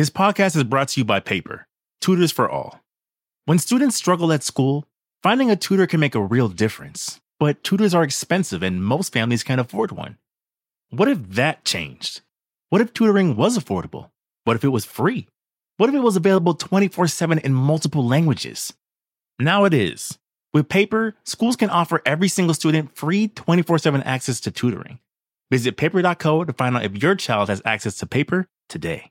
This podcast is brought to you by Paper, tutors for all. When students struggle at school, finding a tutor can make a real difference, but tutors are expensive and most families can't afford one. What if that changed? What if tutoring was affordable? What if it was free? What if it was available 24/7 in multiple languages? Now it is. With Paper, schools can offer every single student free 24/7 access to tutoring. Visit paper.co to find out if your child has access to Paper today.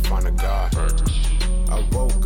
find a God. I woke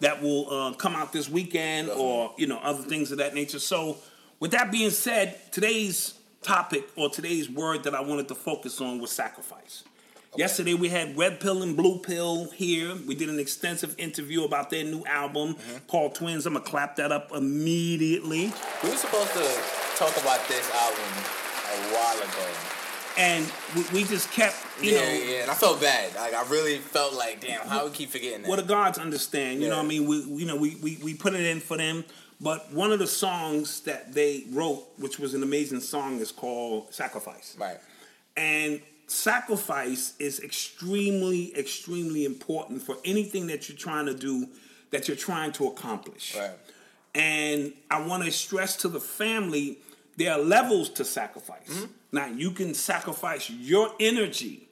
that will come out this weekend or, other things of that nature. So, with that being said, today's topic or today's word that I wanted to focus on was sacrifice. Okay. Yesterday, we had Red Pill and Blue Pill here. We did an extensive interview about their new album called Twins. I'm going to clap that up immediately. We were supposed to talk about this album a while ago. And we just kept, and I felt bad. Like, I really felt like, damn, how we keep forgetting that? Well, the gods understand. You know what I mean? We put it in for them. But one of the songs that they wrote, which was an amazing song, is called Sacrifice. Right. And sacrifice is extremely, extremely important for anything that you're trying to do, that you're trying to accomplish. Right. And I want to stress to the family, there are levels to sacrifice. Mm-hmm. Now, you can sacrifice your energy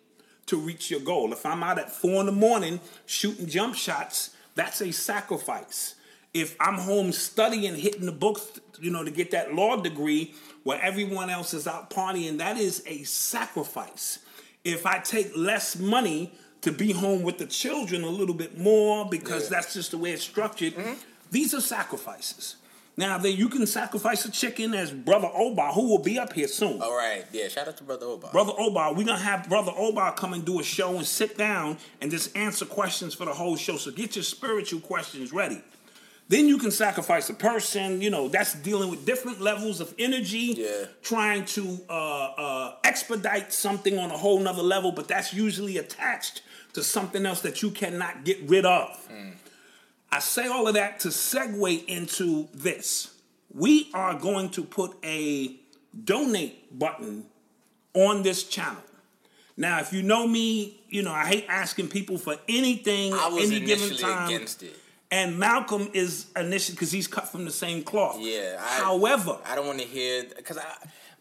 to reach your goal. If I'm out at 4 in the morning shooting jump shots, that's a sacrifice. If I'm home studying, hitting the books, to get that law degree where everyone else is out partying, that is a sacrifice. If I take less money to be home with the children a little bit more because that's just the way it's structured, these are sacrifices. Now, then you can sacrifice a chicken as Brother Oba, who will be up here soon. All right. Yeah, shout out to Brother Oba. Brother Oba, we're going to have Brother Oba come and do a show and sit down and just answer questions for the whole show. So get your spiritual questions ready. Then you can sacrifice a person, that's dealing with different levels of energy, trying to expedite something on a whole nother level, but that's usually attached to something else that you cannot get rid of. Mm. I say all of that to segue into this. We are going to put a donate button on this channel. Now, if you know me, you know I hate asking people for anything at any given time. I was initially against it. And Malcolm is initially, because he's cut from the same cloth. Yeah. However, I don't want to hear, because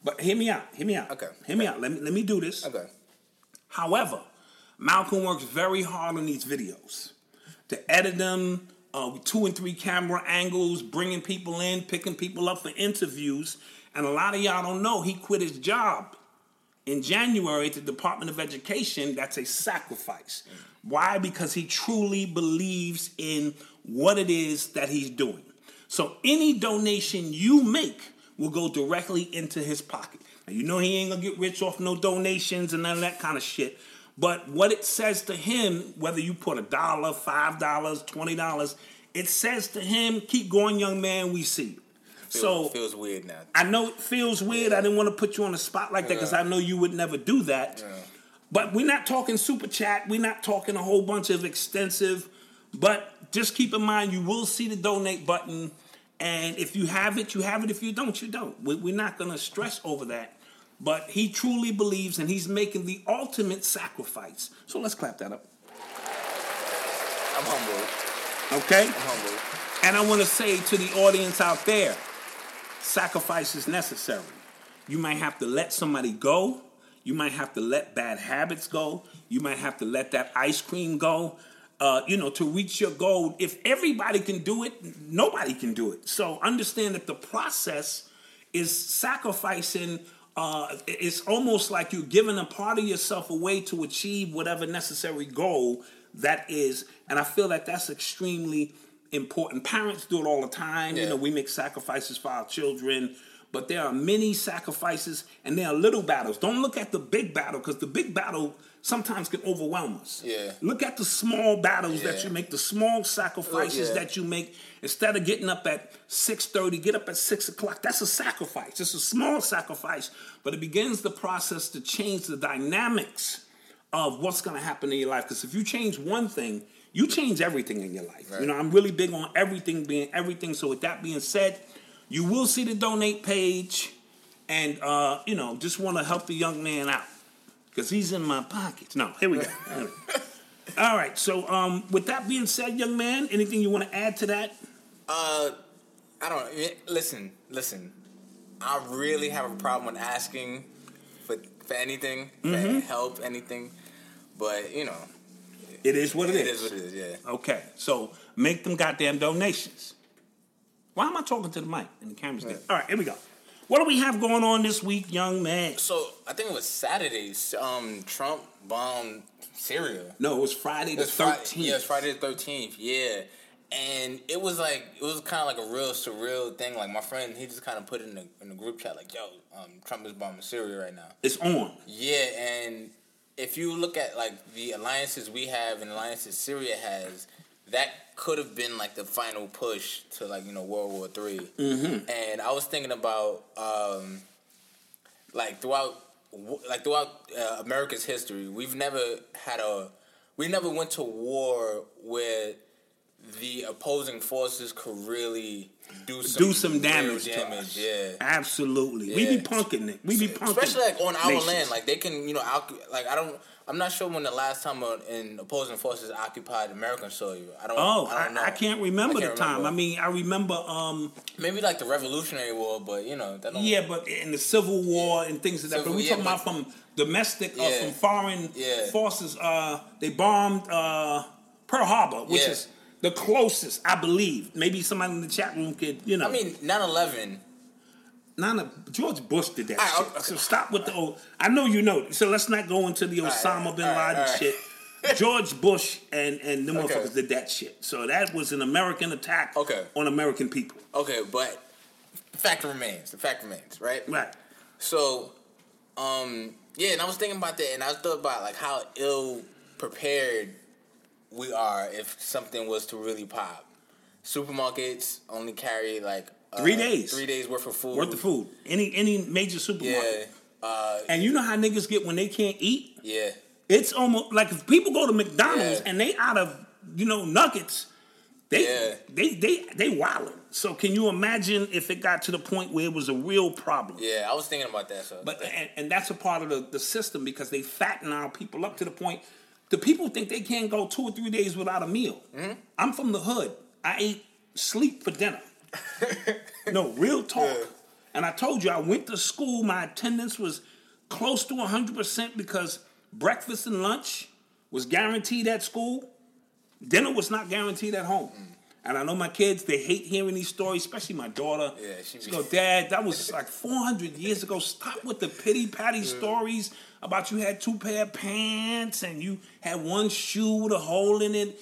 but hear me out. Hear me out. Okay. Hear me out. Let me do this. Okay. However, Malcolm works very hard on these videos to edit them, 2 and 3 camera angles, bringing people in, picking people up for interviews. And a lot of y'all don't know, he quit his job in January at the Department of Education. That's a sacrifice. Why? Because he truly believes in what it is that he's doing. So any donation you make will go directly into his pocket. Now, you know he ain't going to get rich off no donations and none of that kind of shit. But what it says to him, whether you put $1, $5, $20, it says to him, keep going, young man, we see you. So, feels weird now. I know it feels weird. I didn't want to put you on a spot like that because I know you would never do that. Yeah. But we're not talking super chat. We're not talking a whole bunch of extensive. But just keep in mind, you will see the donate button. And if you have it, you have it. If you don't, you don't. We're not going to stress over that. But he truly believes, and he's making the ultimate sacrifice. So let's clap that up. I'm humbled. Okay? I'm humbled. And I want to say to the audience out there, sacrifice is necessary. You might have to let somebody go. You might have to let bad habits go. You might have to let that ice cream go, to reach your goal. If everybody can do it, nobody can do it. So understand that the process is sacrificing. It's almost like you're giving a part of yourself away to achieve whatever necessary goal that is. And I feel that that's extremely important. Parents do it all the time. Yeah. You know, we make sacrifices for our children. But there are many sacrifices and there are little battles. Don't look at the big battle, because the big battle sometimes can overwhelm us. Yeah. Look at the small battles that you make, the small sacrifices that you make. Instead of getting up at 6:30, get up at 6 o'clock. That's a sacrifice. It's a small sacrifice, but it begins the process to change the dynamics of what's going to happen in your life. Because if you change one thing, you change everything in your life. Right. You know, I'm really big on everything being everything. So with that being said, you will see the donate page, and, just want to help the young man out because he's in my pockets. No, here we go. All right. So with that being said, young man, anything you want to add to that? I don't. Listen. I really have a problem with asking for anything, for help, anything. But, It is what it is. It is what it is, yeah. Okay. So make them goddamn donations. Why am I talking to the mic and the camera's there? All right, here we go. What do we have going on this week, young man? So, I think it was Saturday, Trump bombed Syria. No, it was Friday the 13th. Yeah, it was Friday the 13th, yeah. And it was kind of like a real surreal thing. Like, my friend, he just kind of put it in the group chat, like, yo, Trump is bombing Syria right now. It's on. Yeah, and if you look at, the alliances we have and alliances Syria has, that could have been, the final push to, World War III. Mm-hmm. And I was thinking about, throughout America's history, we never went to war where the opposing forces could really do some damage to us. Yeah. Absolutely. Yeah. We be punking it. Especially, on our nations. Land. Like, they can, I'm not sure when the last time an opposing forces occupied American soil. I don't know. I can't remember the time. I mean, I remember maybe the Revolutionary War, but that don't. Yeah, but in the Civil War and things like that. But we talking about from domestic or from foreign forces. They bombed Pearl Harbor, which is the closest, I believe. Maybe somebody in the chat room could, 9/11. George Bush did that shit. Okay. So stop with the old. I know you know. So let's not go into the Osama bin Laden shit. George Bush and them motherfuckers did that shit. So that was an American attack on American people. Okay, but the fact remains, right? Right. So, and I was thinking about that, and I thought about how ill prepared we are if something was to really pop. Supermarkets only carry 3 days. 3 days worth of food. Any major supermarket. Yeah. And you know how niggas get when they can't eat? Yeah. It's almost like if people go to McDonald's and they out of nuggets, They wildin'. So can you imagine if it got to the point where it was a real problem? Yeah, I was thinking about that. So. But and that's a part of the system, because they fatten our people up to the point the people think they can't go 2 or 3 days without a meal. Mm-hmm. I'm from the hood. I ate sleep for dinner. No, real talk. Yeah. And I told you, I went to school. My attendance was close to 100% because breakfast and lunch was guaranteed at school. Dinner was not guaranteed at home. Mm. And I know my kids, they hate hearing these stories, especially my daughter. Yeah, she goes, Dad, that was like 400 years ago. Stop with the pity-patty stories about you had 2 pair of pants and you had 1 shoe with a hole in it.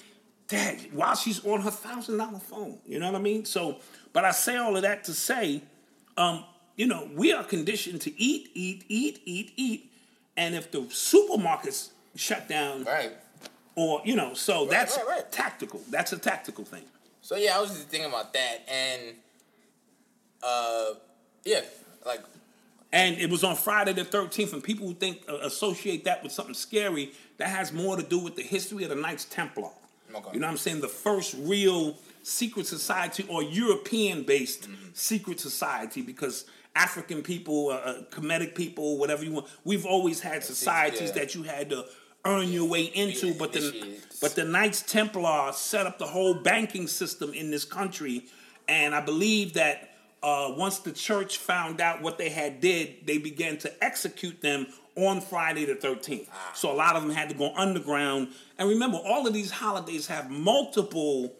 Dad, while she's on her $1,000 phone. You know what I mean? So, but I say all of that to say, you know, we are conditioned to eat. And if the supermarkets shut down... Right. Or, you know, so that's tactical. That's a tactical thing. So, yeah, I was just thinking about that. And, And it was on Friday the 13th, and people who associate that with something scary, that has more to do with the history of the Knights Templar. Okay. You know what I'm saying? The first real secret society, or European-based secret society, because African people, Kemetic people, whatever you want, we've always had societies that you had to... earn your way into, but the Knights Templar set up the whole banking system in this country, and I believe that once the church found out what they had did, they began to execute them on Friday the 13th. So a lot of them had to go underground. And remember, all of these holidays have multiple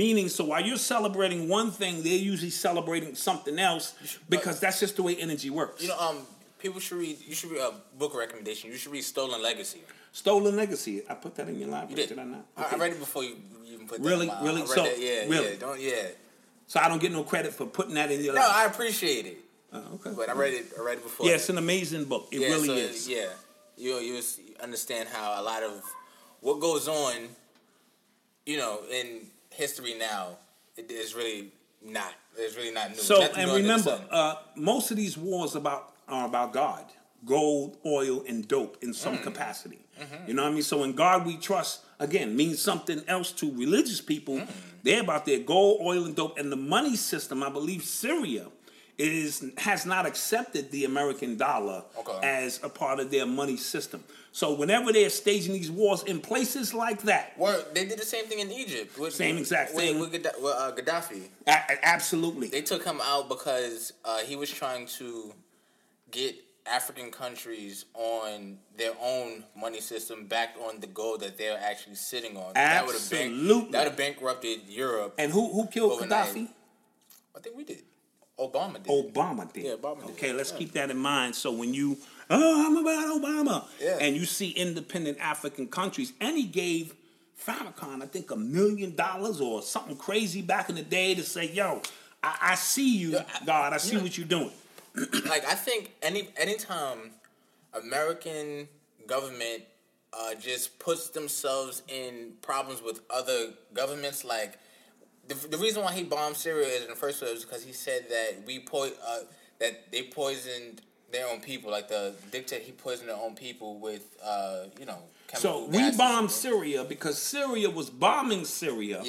meanings. So while you're celebrating one thing, they're usually celebrating something else, because that's just the way energy works. You know, people should read. You should read a book recommendation. You should read Stolen Legacy. Stolen Legacy. I put that in your library. You did I not? Okay. I read it before you even put that in my library. So I don't get no credit for putting that in your library. No, I appreciate it. Okay. But I read it before. Yeah, it's an amazing book. It really is. Yeah. You understand how a lot of what goes on, you know, in history now, it is really not. It's really not new. So, and remember, most of these wars are about God. Gold, oil, and dope in some capacity. Mm-hmm. You know what I mean? So in God we trust, again, means something else to religious people. Mm-hmm. They're about their gold, oil, and dope. And the money system, I believe Syria, has not accepted the American dollar as a part of their money system. So whenever they're staging these wars in places like that... Well, they did the same thing in Egypt. Same exact thing. With Gaddafi. Absolutely. They took him out because he was trying to get African countries on their own money system backed on the gold that they're actually sitting on. Absolutely. That would have bankrupted Europe. And who killed Gaddafi? I think we did. Obama did. Yeah, Obama did. Okay, let's keep that in mind. So when you, I'm about Obama, and you see independent African countries, and he gave Farrakhan, I think, $1 million or something crazy back in the day to say, yo, I see you, God. I see what you're doing. Like, I think any time American government just puts themselves in problems with other governments, like the reason why he bombed Syria is in the first place is because he said that that they poisoned their own people, like the dictator. He poisoned their own people with chemical gases. We bombed Syria because Syria was bombing Syria,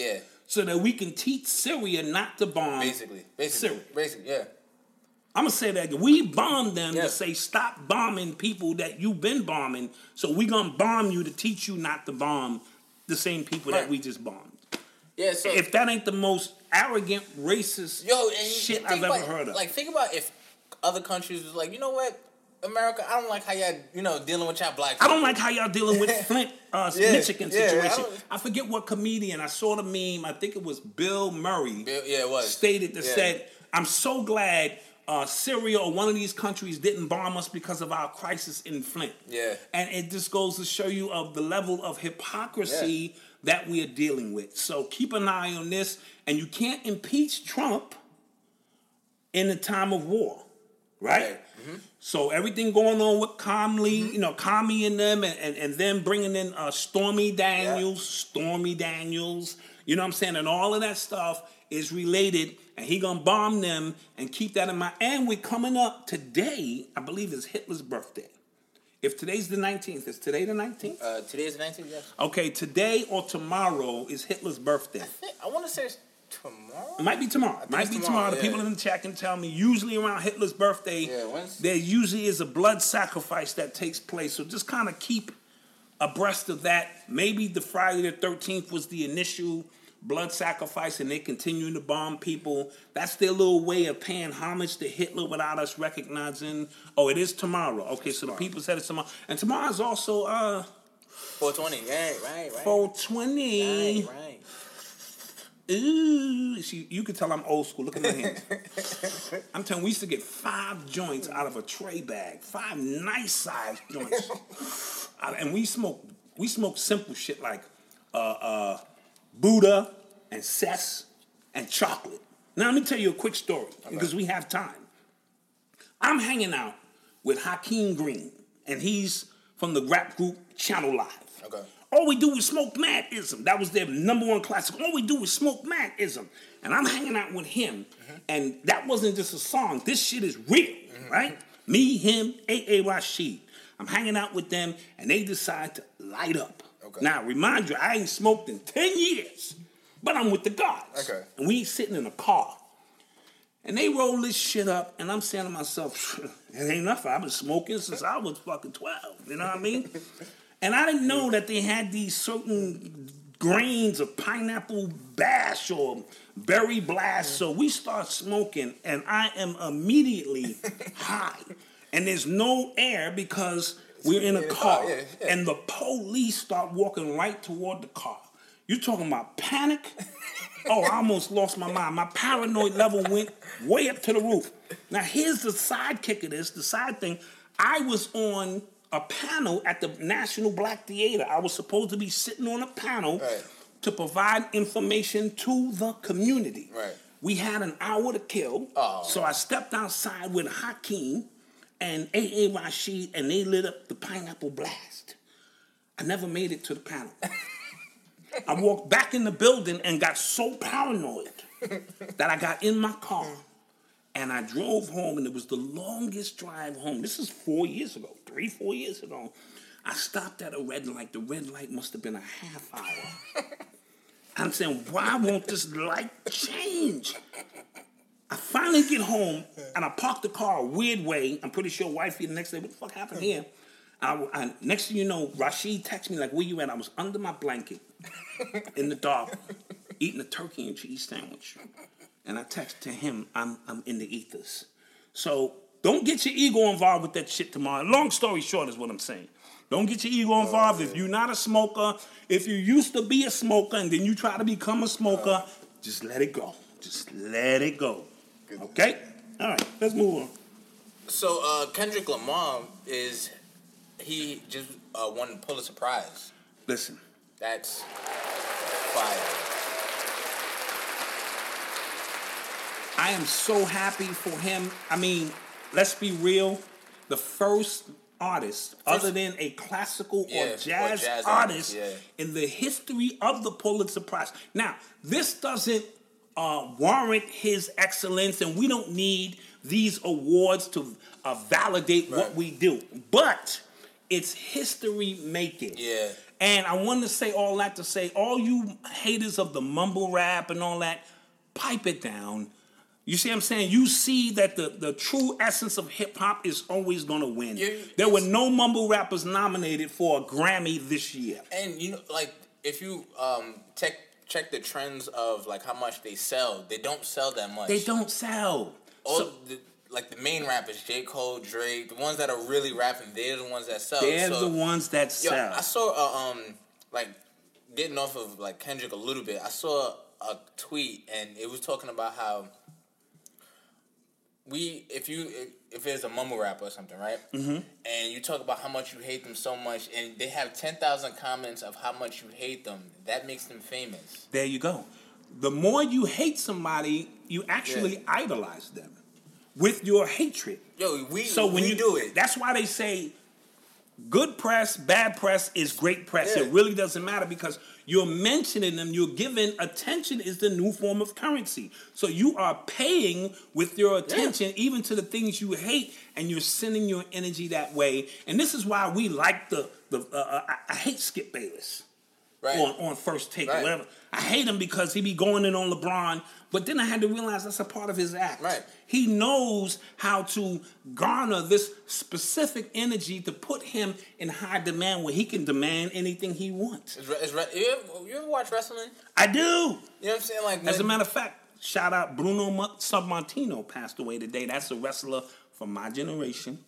so that we can teach Syria not to bomb Syria. Basically, yeah. I'm going to say that we bombed them to say, stop bombing people that you've been bombing. So we're going to bomb you to teach you not to bomb the same people that we just bombed. Yeah, so if that ain't the most arrogant, racist shit I've ever heard of. Like, think about if other countries was like, you know what, America, I don't like how y'all, dealing with y'all black people. I don't like how y'all dealing with Flint, Michigan situation. I forget what comedian. I saw the meme. I think it was Bill Murray. It was. Stated that said, I'm so glad... Syria or one of these countries didn't bomb us because of our crisis in Flint. Yeah. And it just goes to show you of the level of hypocrisy that we are dealing with. So keep an eye on this. And you can't impeach Trump in a time of war, right? Mm-hmm. So everything going on with Comey and them and them bringing in Stormy Daniels, you know what I'm saying? And all of that stuff is related. And he gonna bomb them and keep that in mind. And we're coming up today, I believe it's Hitler's birthday. If today's the 19th, is today the 19th? Today's the 19th, yes. Okay, today or tomorrow is Hitler's birthday. I want to say it's tomorrow? It might be tomorrow. It might be tomorrow. The people in the chat can tell me. Usually around Hitler's birthday, there usually is a blood sacrifice that takes place. So just kind of keep abreast of that. Maybe the Friday the 13th was the initial blood sacrifice and they're continuing to bomb people. That's their little way of paying homage to Hitler without us recognizing. Oh, it is tomorrow. Okay, so the people said it's tomorrow. And tomorrow is also 420. Right. 420. Right. Ooh, you can tell I'm old school. Look at my hands. I'm telling you, we used to get 5 joints out of a tray bag. 5 nice sized joints. And we smoked simple shit like Buddha and cess and chocolate. Now let me tell you a quick story because we have time. I'm hanging out with Hakeem Green, and he's from the rap group Channel Live. Okay. All we do is smoke madism. That was their number one classic. All we do is smoke madism. And I'm hanging out with him, and that wasn't just a song. This shit is real, right? Me, him, A.A. Rashid. I'm hanging out with them, and they decide to light up. Okay. Now, remind you, I ain't smoked in 10 years, but I'm with the gods. Okay. And we sitting in a car. And they roll this shit up, and I'm saying to myself, it ain't nothing. I've been smoking since I was fucking 12, you know what I mean? And I didn't know that they had these certain grains of pineapple bash or berry blast. So we start smoking, and I am immediately high. And there's no air because we're in a car, and the police start walking right toward the car. You talking about panic? Oh, I almost lost my mind. My paranoid level went way up to the roof. Now, here's the sidekick of this, the side thing. I was on a panel at the National Black Theater. I was supposed to be sitting on a panel to provide information to the community. Right. We had an hour to kill, so I stepped outside with Hakeem and A.A. Rashid, and they lit up the pineapple blast. I never made it to the panel. I walked back in the building and got so paranoid that I got in my car, and I drove home, and it was the longest drive home. This is 4 years ago. I stopped at a red light. The red light must have been a half hour. I'm saying, why won't this light change? I finally get home, and I park the car a weird way. I'm pretty sure wifey the next day, what the fuck happened here? I, next thing you know, Rashid texted me like, where you at? I was under my blanket in the dark, eating a turkey and cheese sandwich. And I texted him, I'm in the ethers. So don't get your ego involved with that shit tomorrow. Long story short is what I'm saying. Don't get your ego involved. If you're not a smoker, if you used to be a smoker and then you try to become a smoker, just let it go. Just let it go. Okay? All right. Let's move on. So, Kendrick Lamar just won the Pulitzer Prize. Listen. That's fire. I am so happy for him. I mean, let's be real. The first artist, other than a classical or jazz artist, in the history of the Pulitzer Prize. Now, this doesn't warrant his excellence, and we don't need these awards to validate what we do. But it's history making. Yeah. And I wanted to say all that to say, all you haters of the mumble rap and all that, pipe it down. You see what I'm saying? You see that the true essence of hip-hop is always going to win. There were no mumble rappers nominated for a Grammy this year. And, you know, like, if you check the trends of, like, how much they sell, they don't sell that much. They don't sell. The main rappers, J. Cole, Drake, the ones that are really rapping, they're the ones that sell. I saw, getting off of, like, Kendrick a little bit, I saw a tweet, and it was talking about how if there's a mumble rapper or something, right? Mm-hmm. And you talk about how much you hate them so much, and they have 10,000 comments of how much you hate them. That makes them famous. There you go. The more you hate somebody, you actually idolize them with your hatred. Yo, we do it. That's why they say Good press, bad press is great press. Yeah. It really doesn't matter because you're mentioning them, you're giving attention is the new form of currency. So you are paying with your attention even to the things you hate, and you're sending your energy that way. And this is why we like I hate Skip Bayless on First Take. Right. Whatever. I hate him because he be going in on LeBron, but then I had to realize that's a part of his act. Right. He knows how to garner this specific energy to put him in high demand where he can demand anything he wants. You ever watch wrestling? I do. You know what I'm saying? Like, as a matter of fact, shout out Bruno Sammartino passed away today. That's a wrestler from my generation.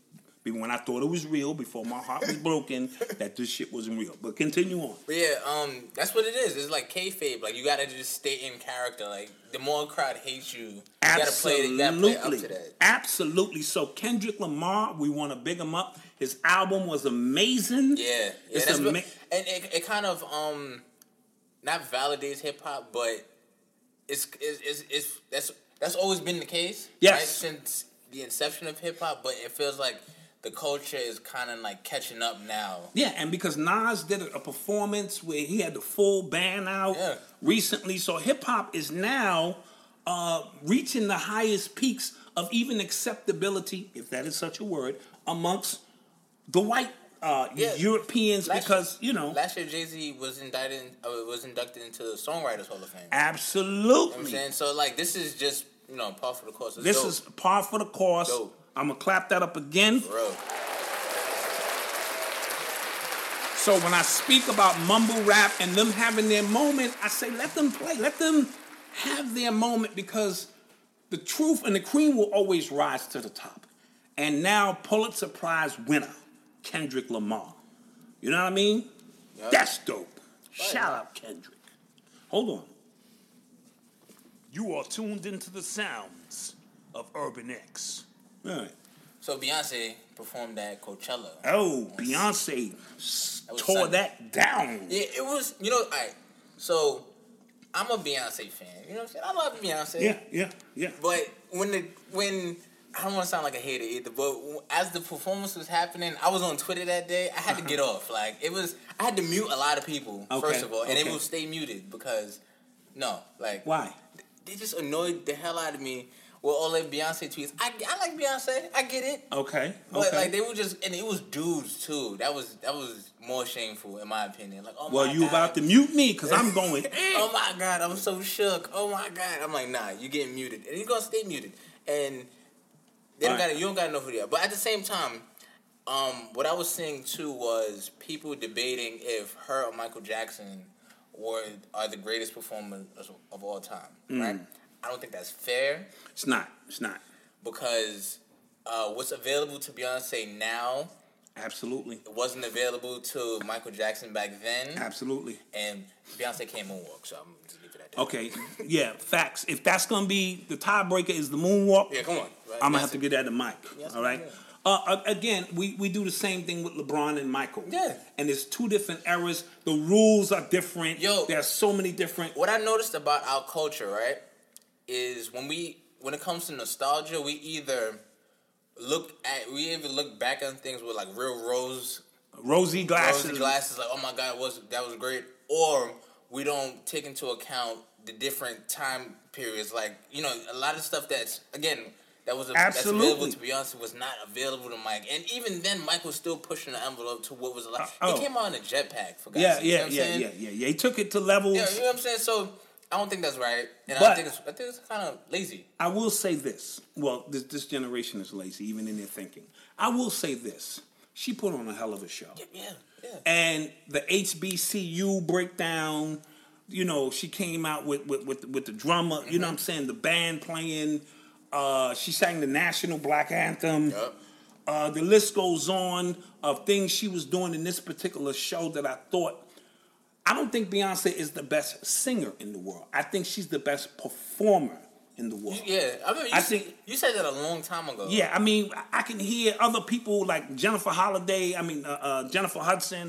When I thought it was real, before my heart was broken, that this shit wasn't real. But continue on. But yeah, that's what it is. It's like kayfabe. Like, you gotta just stay in character. Like, the more crowd hates you, you gotta play up to that. Absolutely. So Kendrick Lamar, we want to big him up. His album was amazing. Yeah, it's amazing. And it kind of not validates hip hop, but it's that's always been the case. Yes, right? Since the inception of hip hop, but it feels like the culture is kind of like catching up now. Yeah, and because Nas did a performance where he had the full band out recently, so hip-hop is now reaching the highest peaks of even acceptability, if that is such a word, amongst the white Europeans Last year, Jay-Z was inducted into the Songwriters Hall of Fame. Absolutely. You know what I'm saying? So, like, this is just, par for the course. This is par for the course. Dope. I'm going to clap that up again. Bro. So when I speak about mumble rap and them having their moment, I say let them play. Let them have their moment because the truth and the cream will always rise to the top. And now Pulitzer Prize winner, Kendrick Lamar. You know what I mean? Yep. That's dope. Right. Shout out Kendrick. Hold on. You are tuned into the sounds of Urban X. All right. So Beyonce performed at Coachella. Oh, Beyonce tore that down. Yeah, it was, all right. So I'm a Beyonce fan. You know what I'm saying? I love Beyonce. Yeah. But when I don't want to sound like a hater either, but as the performance was happening, I was on Twitter that day. I had to get off. Like, I had to mute a lot of people, first of all. And it will stay muted because, why? They just annoyed the hell out of me. Well, all their Beyonce tweets. I like Beyonce. I get it. Okay. But they were just, and it was dudes too. That was more shameful in my opinion. Like, oh my God. Well, you about to mute me because I'm going. Oh my God, I'm so shook. Oh my God, I'm like, nah, you getting muted, and you're gonna stay muted, and you don't gotta know who they are. But at the same time, what I was seeing too was people debating if her or Michael Jackson are the greatest performers of all time, right? I don't think that's fair. It's not. Because what's available to Beyonce now... Absolutely. It wasn't available to Michael Jackson back then. Absolutely. And Beyonce can't moonwalk, so I'm just leaving it at that. Okay, yeah, facts. If that's going to be... The tiebreaker is the moonwalk. Yeah, come on. Right? I'm going to have to get that to Mike, all right? Yeah. Again, we do the same thing with LeBron and Michael. Yeah. And there's two different eras. The rules are different. There are so many different... What I noticed about our culture, right... is when it comes to nostalgia, we either look back on things with like real rosy glasses, like, oh my God, that was great, or we don't take into account the different time periods, like a lot of stuff that's that's available to Beyonce was not available to Mike, and even then Mike was still pushing the envelope to what was like. He came out in a jetpack for God's sake. Yeah. He took it to levels. Yeah, you know what I'm saying? So. I don't think that's right, and but I think it's kind of lazy. I will say this. Well, this generation is lazy, even in their thinking. I will say this. She put on a hell of a show. Yeah. And the HBCU breakdown, she came out with the drummer, you know what I'm saying, the band playing. She sang the National Black Anthem. Yep. The list goes on of things she was doing in this particular show that I don't think Beyonce is the best singer in the world. I think she's the best performer in the world. Yeah, I mean, I think you said that a long time ago. Yeah, I mean, I can hear other people like Jennifer Hudson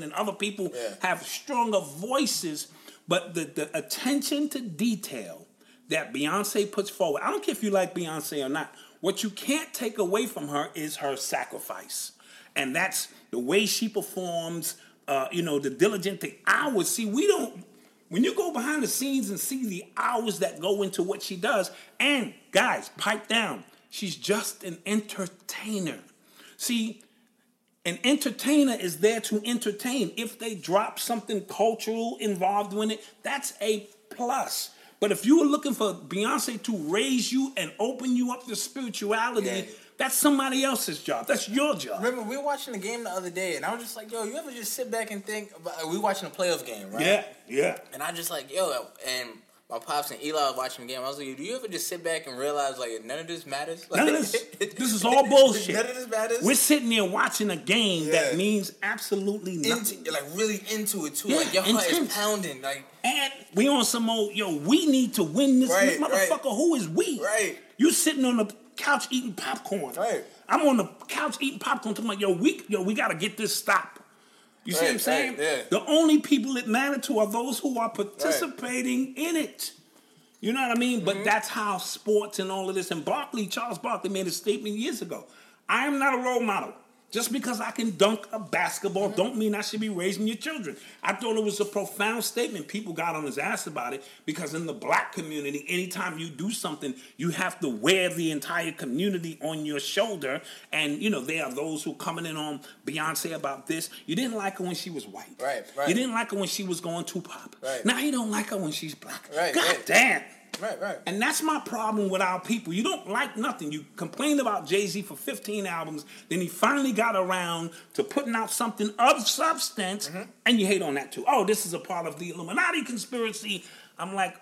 and other people have stronger voices, but the attention to detail that Beyonce puts forward, I don't care if you like Beyonce or not, what you can't take away from her is her sacrifice. And that's the way she performs, the diligent thing. Hours. See, we don't, when you go behind the scenes and see the hours that go into what she does, and guys, pipe down. She's just an entertainer. See, an entertainer is there to entertain. If they drop something cultural involved in it, that's a plus. But if you were looking for Beyonce to raise you and open you up to spirituality, that's somebody else's job. That's your job. Remember, we were watching the game the other day, and I was just like, yo, you ever just sit back and think about, we watching a playoff game, right? Yeah, yeah. And I just like, yo, and my pops and Eli were watching the game. I was like, do you ever just sit back and realize, like, none of this matters? Like, none of this. This is all bullshit. None of this matters. We're sitting there watching a game that means absolutely nothing. Like, really into it, too. Yeah, like, your heart is pounding. Like, and we on some old, yo, we need to win this motherfucker. Right. Who is we? Right. You sitting on the couch eating popcorn. Right. I'm on the couch eating popcorn talking about, yo, we got to get this stopped. You see what I'm saying? Yeah. The only people that matter to are those who are participating in it. You know what I mean? Mm-hmm. But that's how sports and all of this. And Charles Barkley made a statement years ago. I am not a role model. Just because I can dunk a basketball don't mean I should be raising your children. I thought it was a profound statement. People got on his ass about it because in the black community, anytime you do something, you have to wear the entire community on your shoulder. And, you know, there are those who are coming in on Beyonce about this. You didn't like her when she was white. Right, right. You didn't like her when she was going Tupac. Right. Now you don't like her when she's black. Right, God damn. Right, right. And that's my problem with our people. You don't like nothing. You complained about Jay-Z for 15 albums, then he finally got around to putting out something of substance, and you hate on that too. Oh, this is a part of the Illuminati conspiracy. I'm like,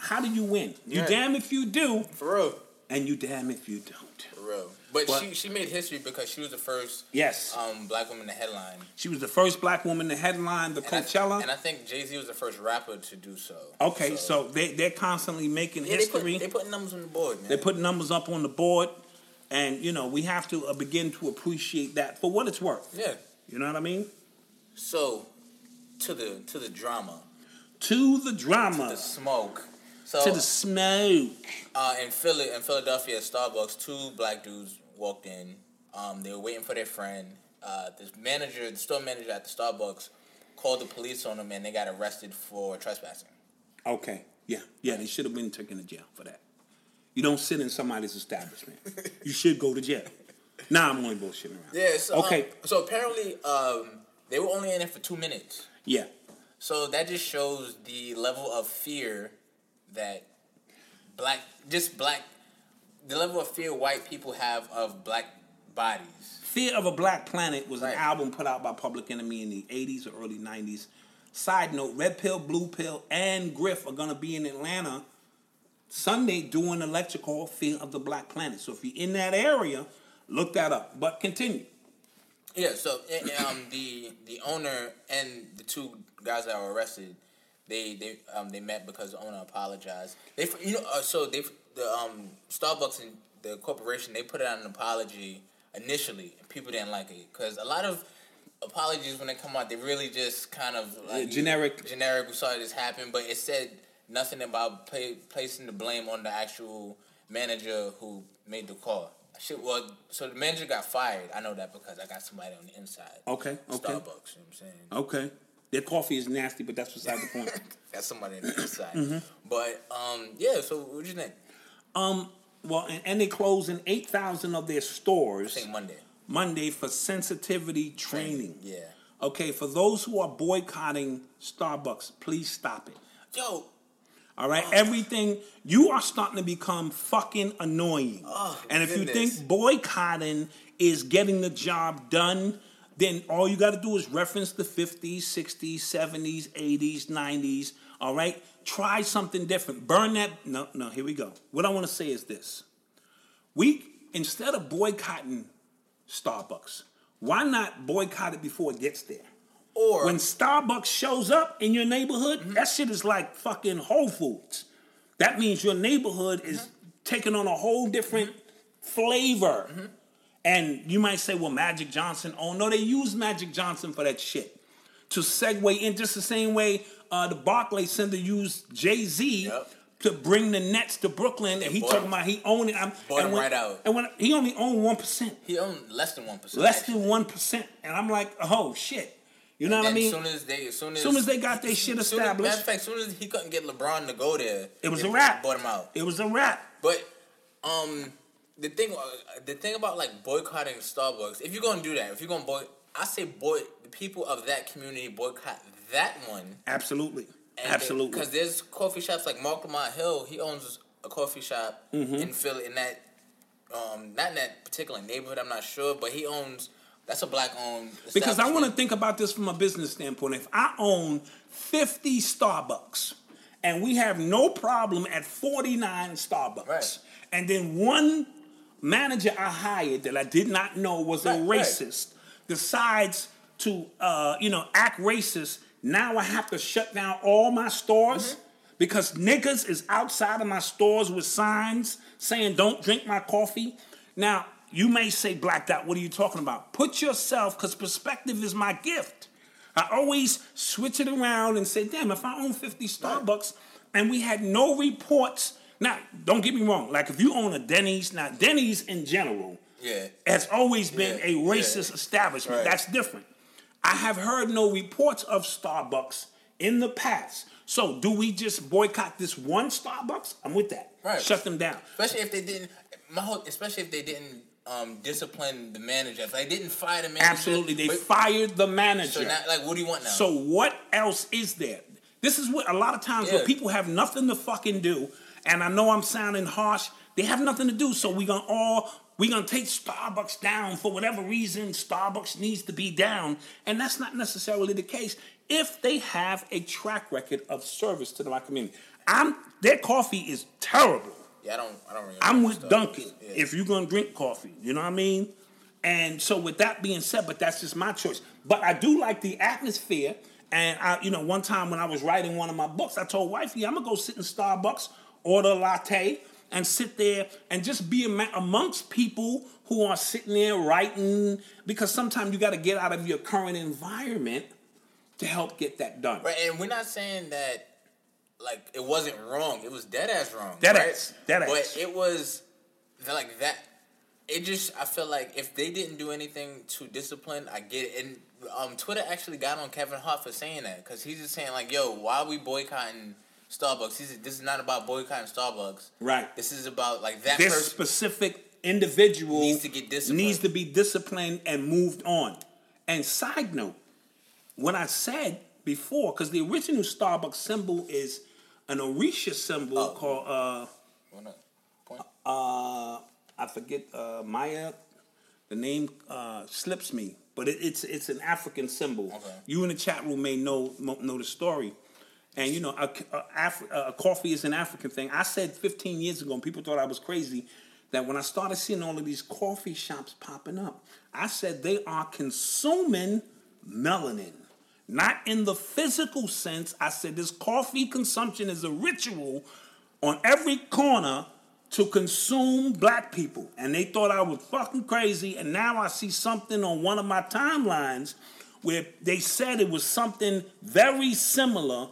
how do you win? You damn if you do. For real. And you damn if you don't. For real. But she made history because she was the first black woman to headline. She was the first black woman to headline the Coachella. And I think Jay-Z was the first rapper to do so. Okay, so they're constantly making history. They put numbers on the board, man. They put numbers up on the board. And, you know, we have to begin to appreciate that for what it's worth. Yeah. You know what I mean? So, to the drama. To the drama. To the smoke. So, to the smoke. In Philadelphia, at Starbucks, two black dudes walked in. They were waiting for their friend. The store manager at the Starbucks, called the police on them, and they got arrested for trespassing. Okay. Yeah, they should have been taken to jail for that. You don't sit in somebody's establishment. You should go to jail. Nah, I'm only bullshitting around. Yeah, so, okay. So apparently, they were only in there for 2 minutes. Yeah. So that just shows the level of fear that the level of fear white people have of black bodies. Fear of a Black Planet was an album put out by Public Enemy in the 80s or early 90s. Side note, Red Pill, Blue Pill, and Griff are going to be in Atlanta Sunday doing a lecture called Fear of the Black Planet. So if you're in that area, look that up. But continue. Yeah, so the owner and the two guys that were arrested, They met because the owner apologized. So Starbucks and the corporation, they put out an apology initially. And people didn't like it because a lot of apologies when they come out, they really just kind of like generic. We saw this happen, but it said nothing about placing the blame on the actual manager who made the call. So the manager got fired. I know that because I got somebody on the inside. Okay. Starbucks. You know what I'm saying? Okay. Their coffee is nasty, but that's beside the point. That's somebody on the inside. But, so what do you think? Well, and they closed in 8,000 of their stores. I think Monday for sensitivity training. Yeah. Okay, for those who are boycotting Starbucks, please stop it. Yo. All right, everything, you are starting to become fucking annoying. Oh, and if you think boycotting is getting the job done, then all you got to do is reference the 50s, 60s, 70s, 80s, 90s, all right? Try something different. Burn that. No, here we go. What I want to say is this. Instead of boycotting Starbucks, why not boycott it before it gets there? Or when Starbucks shows up in your neighborhood, that shit is like fucking Whole Foods. That means your neighborhood is taking on a whole different flavor. And you might say, well, Magic Johnson. Oh, no, they use Magic Johnson for that shit. To segue in just the same way the Barclay Center used Jay-Z to bring the Nets to Brooklyn that he talking about. He owned it. Bought him right out. And when he only owned 1%. He owned less than 1%. Less than 1%. And I'm like, oh shit. You know what I mean? As soon as they got their shit established. Matter of fact, as soon as he couldn't get LeBron to go there, it was a wrap. Bought him out. It was a wrap. But the thing about like boycotting Starbucks, if you're gonna do that, the people of that community boycott that one. Absolutely. Absolutely. Because there's coffee shops like Mark Lamont Hill. He owns a coffee shop in Philly, in that, not in that particular neighborhood, I'm not sure, but he owns. That's a black-owned establishment. Because I want to think about this from a business standpoint. If I own 50 Starbucks and we have no problem at 49 Starbucks, right, and then one manager I hired that I did not know was a racist decides to, act racist, now I have to shut down all my stores because niggas is outside of my stores with signs saying don't drink my coffee. Now, you may say, blacked out, what are you talking about? Put yourself, because perspective is my gift. I always switch it around and say, damn, if I own 50 Starbucks and we had no reports. Now, don't get me wrong. Like, if you own a Denny's, now, Denny's in general has always been a racist establishment. Right. That's different. I have heard no reports of Starbucks in the past. So do we just boycott this one Starbucks? I'm with that. Right. Shut them down. Especially if they didn't discipline the manager. If they didn't fire the manager. Absolutely. They fired the manager. So now, like, what do you want now? So what else is there? This is what a lot of times where people have nothing to fucking do. And I know I'm sounding harsh. They have nothing to do. So we're going to take Starbucks down for whatever reason. Starbucks needs to be down. And that's not necessarily the case if they have a track record of service to my community. Their coffee is terrible. I don't really. I'm with Dunkin'. Yeah. If you're gonna drink coffee, you know what I mean. And so, with that being said, but that's just my choice. But I do like the atmosphere. And I, one time when I was writing one of my books, I told wifey, I'm gonna go sit in Starbucks, order a latte, and sit there and just be amongst people who are sitting there writing. Because sometimes you got to get out of your current environment to help get that done. Right, and we're not saying that. Like, it wasn't wrong. It was dead-ass wrong. Dead-ass. But it was, like, that. It just, I feel like if they didn't do anything to discipline, I get it. And Twitter actually got on Kevin Hart for saying that. Because he's just saying, like, yo, why are we boycotting Starbucks? He said, this is not about boycotting Starbucks. Right. This is about, like, that this person. This specific individual needs to get disciplined. Needs to be disciplined and moved on. And side note, when I said before, because the original Starbucks symbol is an Orisha symbol called, I forget, Maya, the name slips me, but it's an African symbol. Okay. You in the chat room may know the story. And, coffee is an African thing. I said 15 years ago, and people thought I was crazy, that when I started seeing all of these coffee shops popping up, I said they are consuming melanin. Not in the physical sense. I said this coffee consumption is a ritual on every corner to consume black people. And they thought I was fucking crazy. And now I see something on one of my timelines where they said it was something very similar.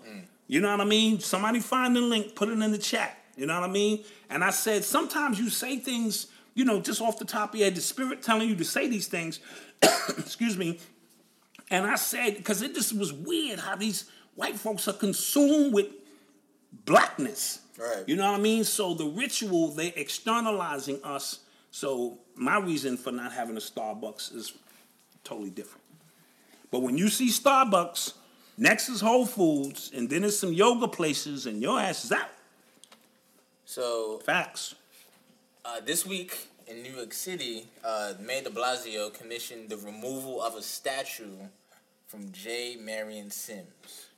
You know what I mean? Somebody find the link, put it in the chat. You know what I mean? And I said, sometimes you say things, just off the top of your head, the spirit telling you to say these things. Excuse me. And I said, because it just was weird how these white folks are consumed with blackness. Right. You know what I mean? So the ritual, they're externalizing us. So my reason for not having a Starbucks is totally different. But when you see Starbucks, next is Whole Foods, and then there's some yoga places, and your ass is out. So facts. This week in New York City, Mayor de Blasio commissioned the removal of a statue from J. Marion Sims.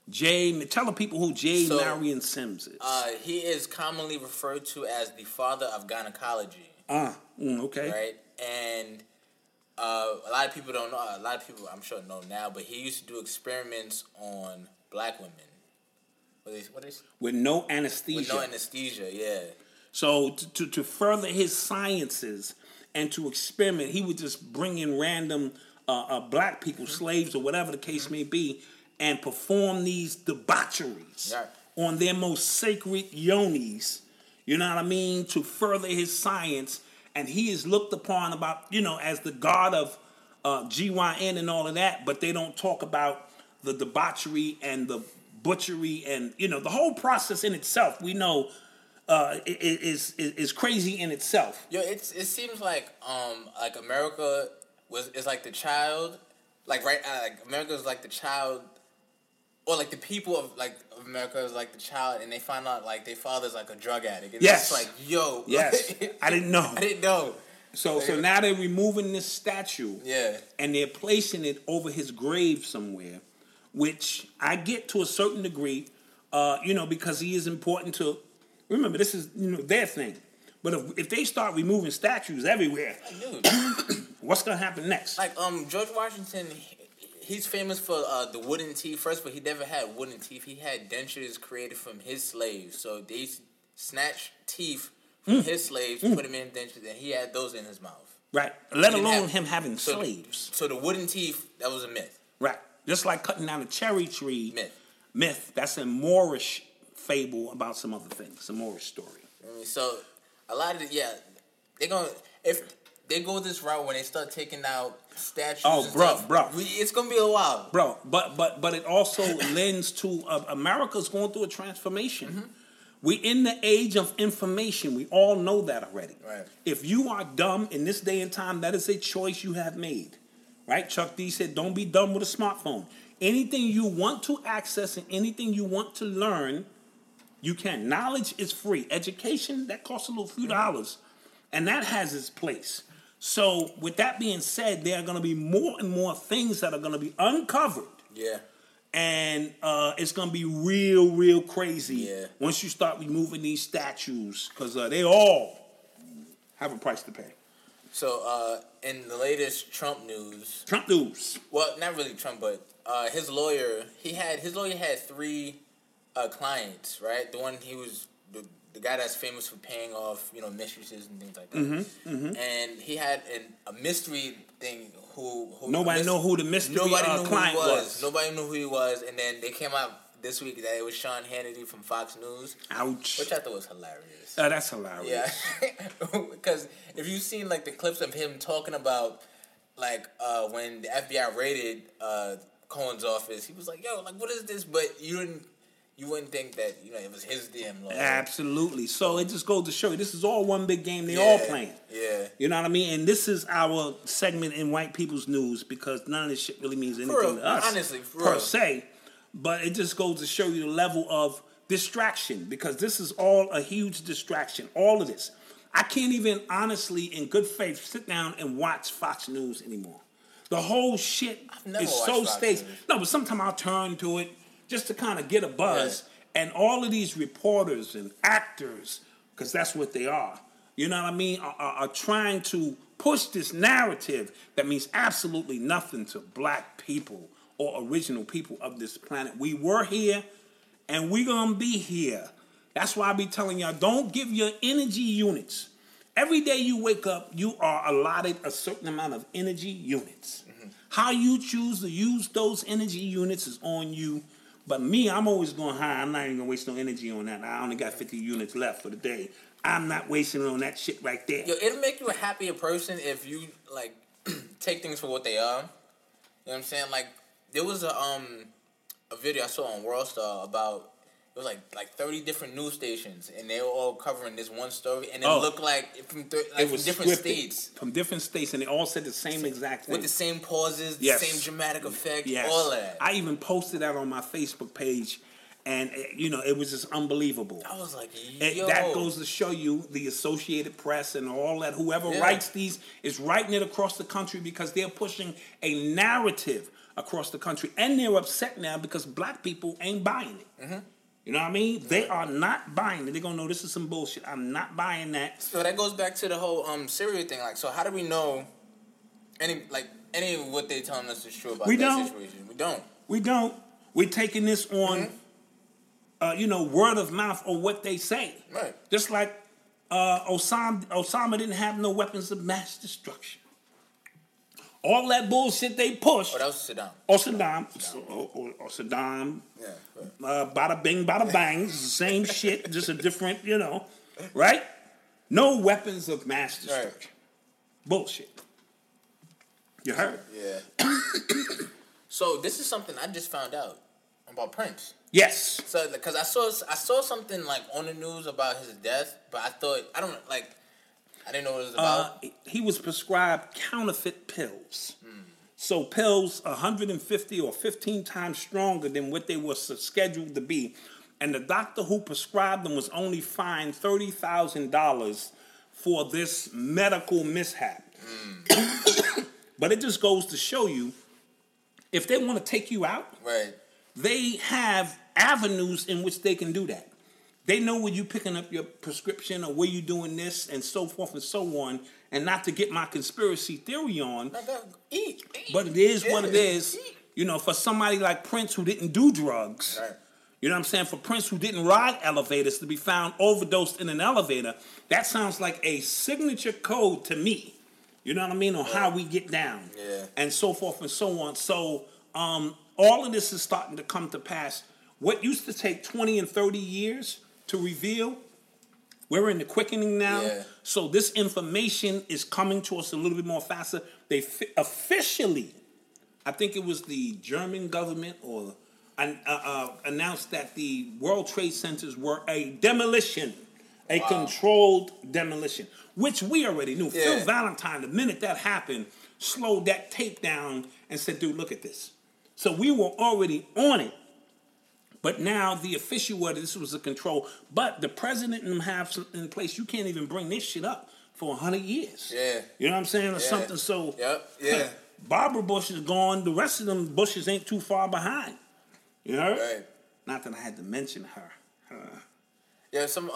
Tell the people who Marion Sims is. He is commonly referred to as the father of gynecology. Okay. Right? And a lot of people don't know. A lot of people, I'm sure, know now, but he used to do experiments on black women. With no anesthesia. With no anesthesia, yeah. So to further his sciences and to experiment, he would just bring in random black people, slaves or whatever the case may be, and perform these debaucheries on their most sacred yonis, you know what I mean, to further his science. And he is looked upon about, you know, as the god of GYN and all of that, but they don't talk about the debauchery and the butchery and, you know, the whole process in itself, we know, is crazy in itself. Yo, it seems like America is like the child, like right now, like America is like the child, or like the people of America is like the child, and they find out like their father's like a drug addict. It's yes. Like yo. Yes. I didn't know. So now they're removing this statue. Yeah. And they're placing it over his grave somewhere, which I get to a certain degree, you know, because he is important to. Remember, this is, you know, their thing. But if they start removing statues everywhere, what's going to happen next? Like, George Washington, he's famous for the wooden teeth. First of all, he never had wooden teeth. He had dentures created from his slaves. So they snatched teeth from his slaves, put them in dentures, and he had those in his mouth. Right. Let alone him having slaves. So the wooden teeth, that was a myth. Right. Just like cutting down a cherry tree. Myth. That's a Moorish fable about some other things, some more story. So, a lot of they're gonna if they go this route when they start taking out statues. Oh, bro, it's gonna be a while, bro. But it also lends to America's going through a transformation. Mm-hmm. We're in the age of information. We all know that already. Right. If you are dumb in this day and time, that is a choice you have made. Right? Chuck D said, "Don't be dumb with a smartphone. Anything you want to access and anything you want to learn." You can. Knowledge is free. Education, that costs a little few dollars. And that has its place. So with that being said, there are going to be more and more things that are going to be uncovered. Yeah. And it's going to be real, real crazy once you start removing these statues. Because they all have a price to pay. So in the latest Trump news. Well, not really Trump, but his lawyer, his lawyer had three... clients, right? The one he was the guy that's famous for paying off, you know, mistresses and things like that. Mm-hmm, mm-hmm. And he had a mystery thing who nobody knew who the mystery client was. Nobody knew who he was, and then they came out this week that it was Sean Hannity from Fox News. Ouch! Which I thought was hilarious. Oh, that's hilarious. Yeah, because if you've seen like the clips of him talking about like when the FBI raided Cohen's office, he was like, "Yo, like what is this?" But You wouldn't think that, you know, it was his damn law. Absolutely. So it just goes to show you, this is all one big game. They all playing. Yeah. You know what I mean? And this is our segment in white people's news because none of this shit really means anything to us. Honestly, per se. But it just goes to show you the level of distraction because this is all a huge distraction. All of this. I can't even honestly, in good faith, sit down and watch Fox News anymore. The whole shit is so staged. No, but sometimes I'll turn to it. Just to kind of get a buzz. Yeah. And all of these reporters and actors, because that's what they are, you know what I mean, are trying to push this narrative that means absolutely nothing to black people or original people of this planet. We were here, and we're going to be here. That's why I be telling y'all, don't give your energy units. Every day you wake up, you are allotted a certain amount of energy units. Mm-hmm. How you choose to use those energy units is on you. But me, I'm always going high. I'm not even going to waste no energy on that. I only got 50 units left for the day. I'm not wasting on that shit right there. Yo, it'll make you a happier person if you, like, take things for what they are. You know what I'm saying? Like, there was a video I saw on Worldstar about, it was like 30 different news stations, and they were all covering this one story, and it looked like from different states. From different states, and they all said the same exact thing. With the same pauses, the same dramatic effect, all that. I even posted that on my Facebook page, and, you know, it was just unbelievable. I was like, yo. That goes to show you the Associated Press and all that. Whoever writes these is writing it across the country because they're pushing a narrative across the country, and they're upset now because black people ain't buying it. Mm-hmm. You know what I mean? They are not buying it. They're going to know this is some bullshit. I'm not buying that. So that goes back to the whole Syria thing. Like, so how do we know any of what they're telling us is true about situation? We don't. We're taking this on, you know, word of mouth or what they say. Right. Just like Osama didn't have no weapons of mass destruction. all that bullshit they pushed. Oh, that was Saddam. Or Saddam. Yeah. Right. Bada bing, bada bang. It's the same shit, just a different, you know, right? No weapons of mass destruction. Right. Bullshit. You heard? Yeah. So this is something I just found out about Prince. Yes. So because I saw something like on the news about his death, but I didn't know what it was about. He was prescribed counterfeit pills. Mm. So pills 150 or 15 times stronger than what they were scheduled to be. And the doctor who prescribed them was only fined $30,000 for this medical mishap. Mm. But it just goes to show you, if they want to take you out, right, they have avenues in which they can do that. They know where you picking up your prescription or where you doing this and so forth and so on. And not to get my conspiracy theory on, but it is what it is. You know, for somebody like Prince who didn't do drugs, right, you know what I'm saying? For Prince who didn't ride elevators to be found overdosed in an elevator, that sounds like a signature code to me. You know what I mean? On how we get down, and so forth and so on. So all of this is starting to come to pass. What used to take 20 and 30 years to reveal, we're in the quickening now. Yeah. So this information is coming to us a little bit more faster. They officially, I think it was the German government or announced that the World Trade Centers were a demolition, a controlled demolition, which we already knew. Yeah. Phil Valentine, the minute that happened, slowed that tape down and said, dude, look at this. So we were already on it. But now the official word, this was a control. But the president and them have something in place. You can't even bring this shit up for 100 years. Yeah. You know what I'm saying? Or something. So Barbara Bush is gone. The rest of them Bushes ain't too far behind. You heard? Right. Not that I had to mention her. Yeah, some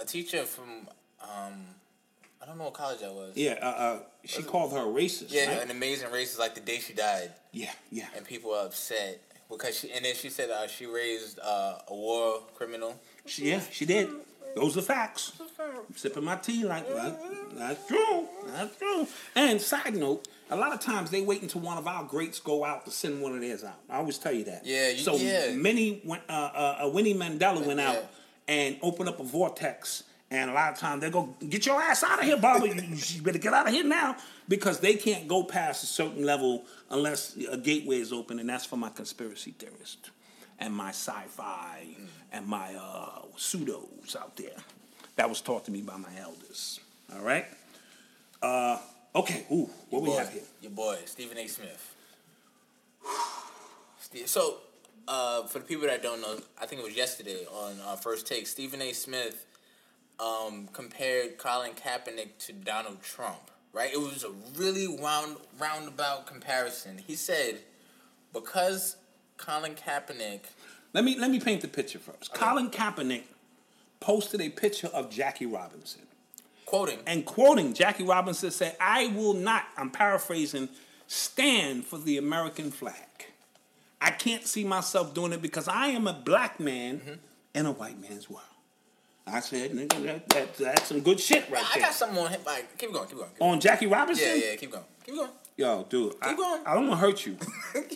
a teacher from, I don't know what college that was. Yeah, she called her a racist. Yeah, right? An amazing racist, like the day she died. Yeah, yeah. And people are upset. Because she said she raised a war criminal. She did. Those are facts. I'm sipping my tea like that's true. That's true. And side note, a lot of times they wait until one of our greats go out to send one of theirs out. I always tell you that. Yeah. Many went. Winnie Mandela went out and opened up a vortex. And a lot of times they go, get your ass out of here, Bobby. You better get out of here now. Because they can't go past a certain level unless a gateway is open. And that's for my conspiracy theorists and my sci-fi and my pseudos out there. That was taught to me by my elders. All right? Okay. Ooh, we have here? Your boy, Stephen A. Smith. So, for the people that don't know, I think it was yesterday on First Take, Stephen A. Smith compared Colin Kaepernick to Donald Trump, right? It was a really roundabout comparison. He said, because Colin Kaepernick... Let me paint the picture first. Okay. Colin Kaepernick posted a picture of Jackie Robinson. Quoting Jackie Robinson said, I will not, I'm paraphrasing, stand for the American flag. I can't see myself doing it because I am a black man in a white man's world. I said, nigga, that's some good shit right there. I got something on him. Like, keep going. On Jackie Robinson? Yeah, keep going. Yo, dude. Keep going. I don't want to hurt you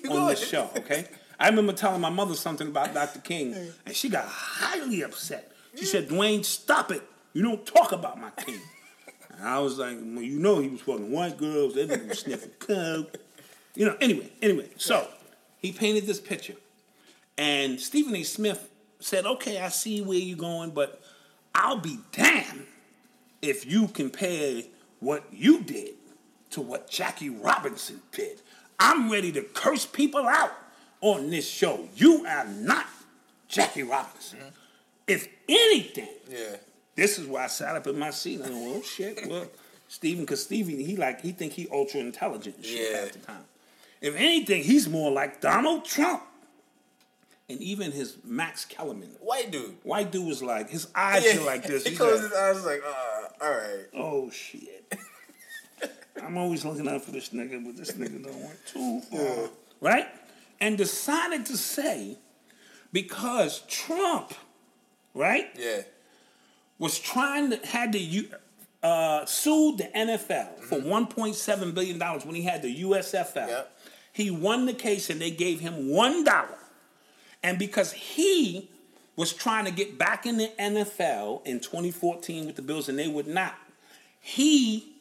this show, okay? I remember telling my mother something about Dr. King, and she got highly upset. She said, Dwayne, stop it. You don't talk about my king. And I was like, well, you know he was fucking white girls. They were sniffing coke. You know, anyway. So, he painted this picture. And Stephen A. Smith said, okay, I see where you're going, but I'll be damned if you compare what you did to what Jackie Robinson did. I'm ready to curse people out on this show. You are not Jackie Robinson. Mm-hmm. If anything, this is why I sat up in my seat. I go, oh shit, well, Stephen, he think he ultra intelligent shit half the time. If anything, he's more like Donald Trump. And even his Max Kellerman. White dude was like, his eyes are like this. He closed his eyes like, all right. Oh, shit. I'm always looking out for this nigga, but this nigga don't want too far. Right? And decided to say, because Trump, right? Yeah. Was trying to, had to sued the NFL for $1.7 billion when he had the USFL. Yep. He won the case and they gave him $1. And because he was trying to get back in the NFL in 2014 with the Bills and they would not, he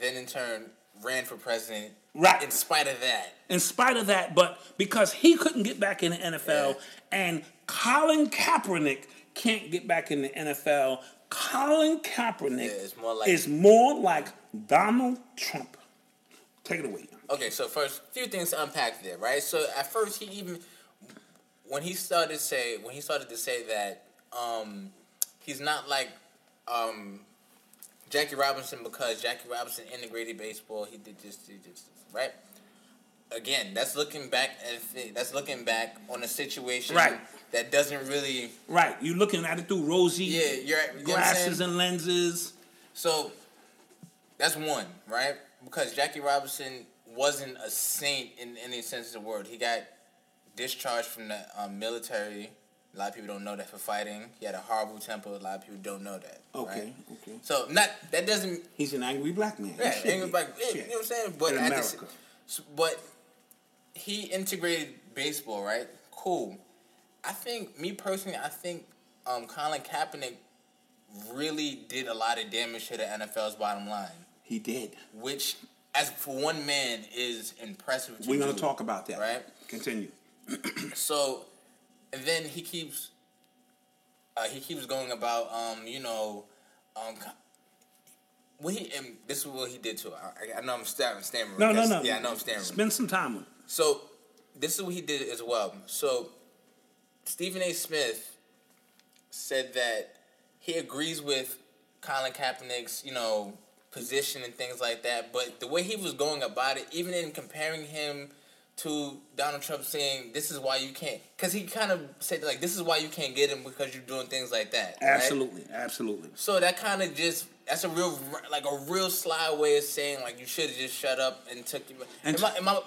then in turn ran for president. Right. In spite of that. In spite of that, but because he couldn't get back in the NFL and Colin Kaepernick can't get back in the NFL, Colin Kaepernick is more like Donald Trump. Take it away. Okay, so first, a few things to unpack there, right? So at first, he even, when he started to say that he's not like Jackie Robinson because Jackie Robinson integrated baseball, he did just right? Again, that's looking back on a situation that doesn't really... Right, you're looking at it through rosy glasses and lenses. So, that's one, right? Because Jackie Robinson was't a saint in any sense of the word. He got discharged from the military. A lot of people don't know that for fighting. He had a horrible temper. A lot of people don't know that. Okay, right? Okay. So, that doesn't... He's an angry black man. Yeah, angry black man. You know what I'm saying? But in America. But he integrated baseball, right? Cool. I think Colin Kaepernick really did a lot of damage to the NFL's bottom line. He did. Which, as for one man, is impressive to me. We're going to talk about that. Right? Continue. So, and then he keeps going about, this is what he did to her. I know I'm stammering. No. Yeah, I know I'm stammering. Spend some time with him. So, this is what he did as well. So, Stephen A. Smith said that he agrees with Colin Kaepernick's, position and things like that, but the way he was going about it, even in comparing him to Donald Trump saying, this is why you can't, because he kind of said, like, this is why you can't get him because you're doing things like that. Absolutely, right? Absolutely. So that kind of just... That's a real sly way of saying, like, you should have just shut up and took your...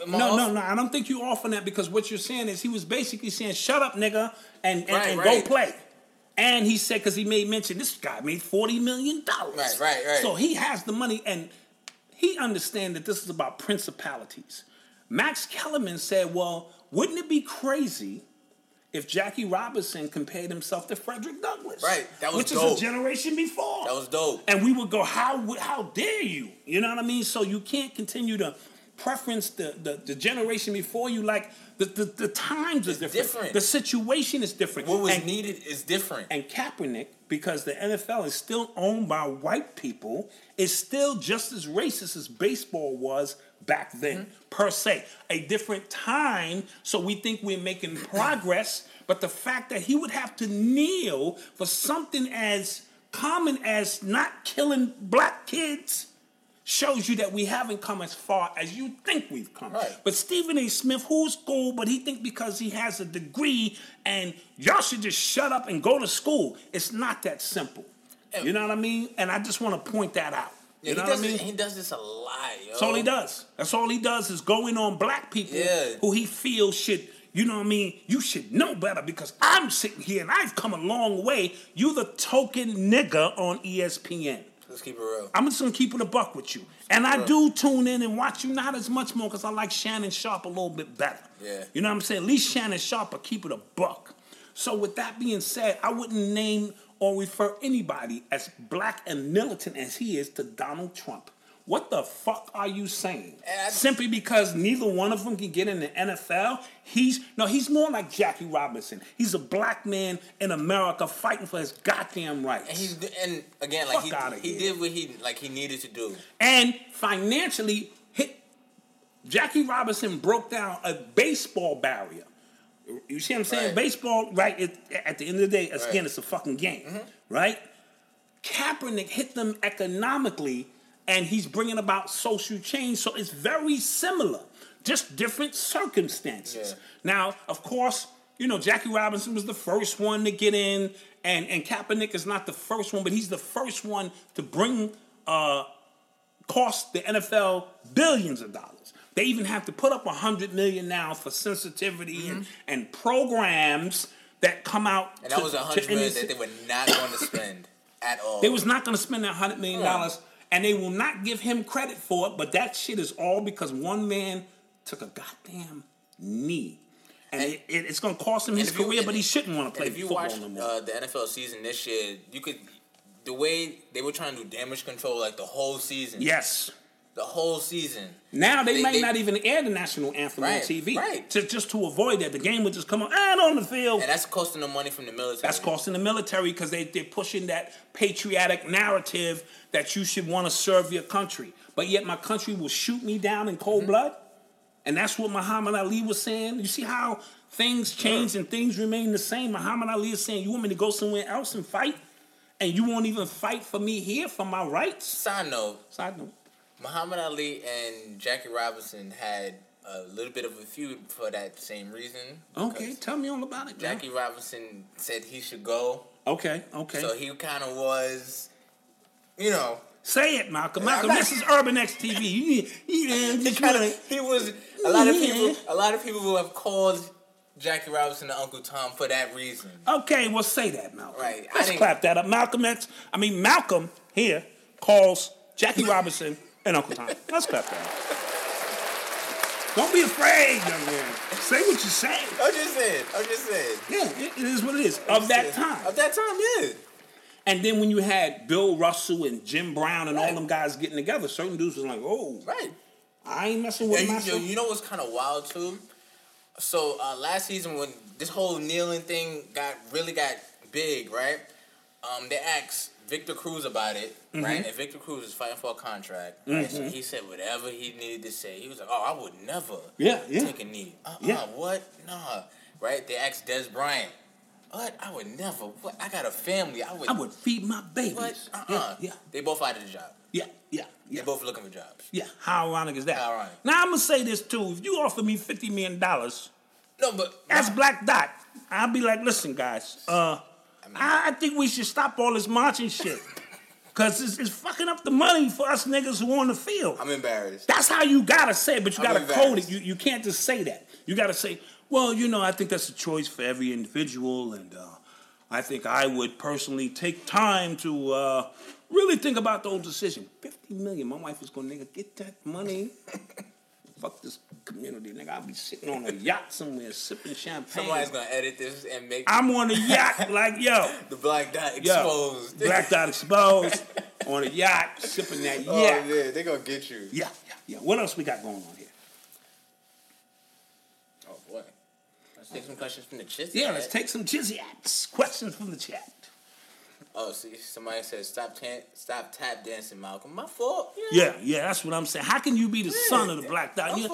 No, I don't think you're off on that because what you're saying is he was basically saying, shut up, nigga, and go play. And he said, because he made mention, this guy made $40 million. Right. So he has the money, and he understands that this is about principalities. Max Kellerman said, well, wouldn't it be crazy... if Jackie Robinson compared himself to Frederick Douglass. Right, that was dope. Which is a generation before. That was dope. And we would go, how dare you? You know what I mean? So you can't continue to preference the generation before you. Like, the times are different. The situation is different. What was needed is different. And Kaepernick, because the NFL is still owned by white people, is still just as racist as baseball was back then, per se. A different time, so we think we're making progress, but the fact that he would have to kneel for something as common as not killing black kids shows you that we haven't come as far as you think we've come. Right. But Stephen A. Smith, who's cool, but he thinks because he has a degree and y'all should just shut up and go to school. It's not that simple. You know what I mean? And I just want to point that out. Yeah, he does this a lot, yo. That's all he does. That's all he does is go in on black people who he feels should, you know what I mean? You should know better because I'm sitting here and I've come a long way. You the token nigga on ESPN. Let's keep it real. I'm just going to keep it a buck with you. And I do tune in and watch you not as much more because I like Shannon Sharp a little bit better. Yeah. You know what I'm saying? At least Shannon Sharp will keep it a buck. So with that being said, I wouldn't name... or refer anybody as black and militant as he is to Donald Trump. What the fuck are you saying? Simply because neither one of them can get in the NFL? He's more like Jackie Robinson. He's a black man in America fighting for his goddamn rights. And again, like he did what he needed to do. And financially, Jackie Robinson broke down a baseball barrier. You see what I'm saying? Right. Baseball, right, at the end of the day, again, it's a fucking game, right? Kaepernick hit them economically, and he's bringing about social change, so it's very similar, just different circumstances. Yeah. Now, of course, Jackie Robinson was the first one to get in, and Kaepernick is not the first one, but he's the first one to bring, cost the NFL billions of dollars. They even have to put up $100 million now for sensitivity and programs that come out. And that was $100 million that they were not going to spend at all. They was not going to spend that $100 million And they will not give him credit for it, but that shit is all because one man took a goddamn knee. And it's going to cost him his career, but he shouldn't want to play football no more. The NFL season this year, you could... The way they were trying to do damage control, like, the whole season. Yes. The whole season. Now they might not even air the national anthem on TV. Right. Just to avoid that. The game would just come on the field. And that's costing them money from the military. That's costing the military because they're pushing that patriotic narrative that you should want to serve your country. But yet my country will shoot me down in cold blood. And that's what Muhammad Ali was saying. You see how things change and things remain the same. Muhammad Ali is saying, you want me to go somewhere else and fight? And you won't even fight for me here for my rights? Side note. Muhammad Ali and Jackie Robinson had a little bit of a feud for that same reason. Okay, tell me all about it, man. Jackie Robinson said he should go. Okay. So he kind of was, you know... Say it, Malcolm. This is Urban X TV. A lot of people who have called Jackie Robinson to Uncle Tom for that reason. Okay, well, say that, Malcolm. Right. Let's clap that up. Malcolm here calls Jackie Robinson and Uncle Tom. Let's clap that up. Don't be afraid, young man. Say what you say. I'm just saying. Yeah, it is what it is. Of that time, yeah. And then when you had Bill Russell and Jim Brown and all them guys getting together, certain dudes was like, oh, I ain't messing with myself. You know what's kind of wild, too? So last season when this whole kneeling thing got big, right? They asked Victor Cruz about it, right? And Victor Cruz is fighting for a contract. Right? So he said whatever he needed to say. He was like, oh, I would never take a knee. What? Nah. Right? They asked Des Bryant. What? I would never. What? I got a family. I would feed my babies. What? Yeah. They both out of the job. Yeah. They both looking for jobs. Yeah. How ironic is that? Now, I'm going to say this, too. If you offer me $50 million, that's Black Dot. I'll be like, listen, guys, I think we should stop all this marching shit. Because it's fucking up the money for us niggas who on the field. I'm embarrassed. That's how you got to say it, but you got to code it. You can't just say that. You got to say... Well, you know, I think that's a choice for every individual, and I think I would personally take time to really think about the whole decision. $50 million, my wife is going, nigga, get that money. Fuck this community, nigga. I'll be sitting on a yacht somewhere sipping champagne. Somebody's going to edit this and make... I'm on a yacht like, yo. The Black Dot exposed. Black Dot exposed on a yacht, sipping that yacht. Oh, yeah, they're going to get you. Yeah. What else we got going on here? Take some questions from the chat. Yeah, let's take some chizziats. Questions from the chat. Oh, see, somebody says, stop tap dancing, Malcolm. My fault. Yeah, that's what I'm saying. How can you be the son of the Black Dot? My fault.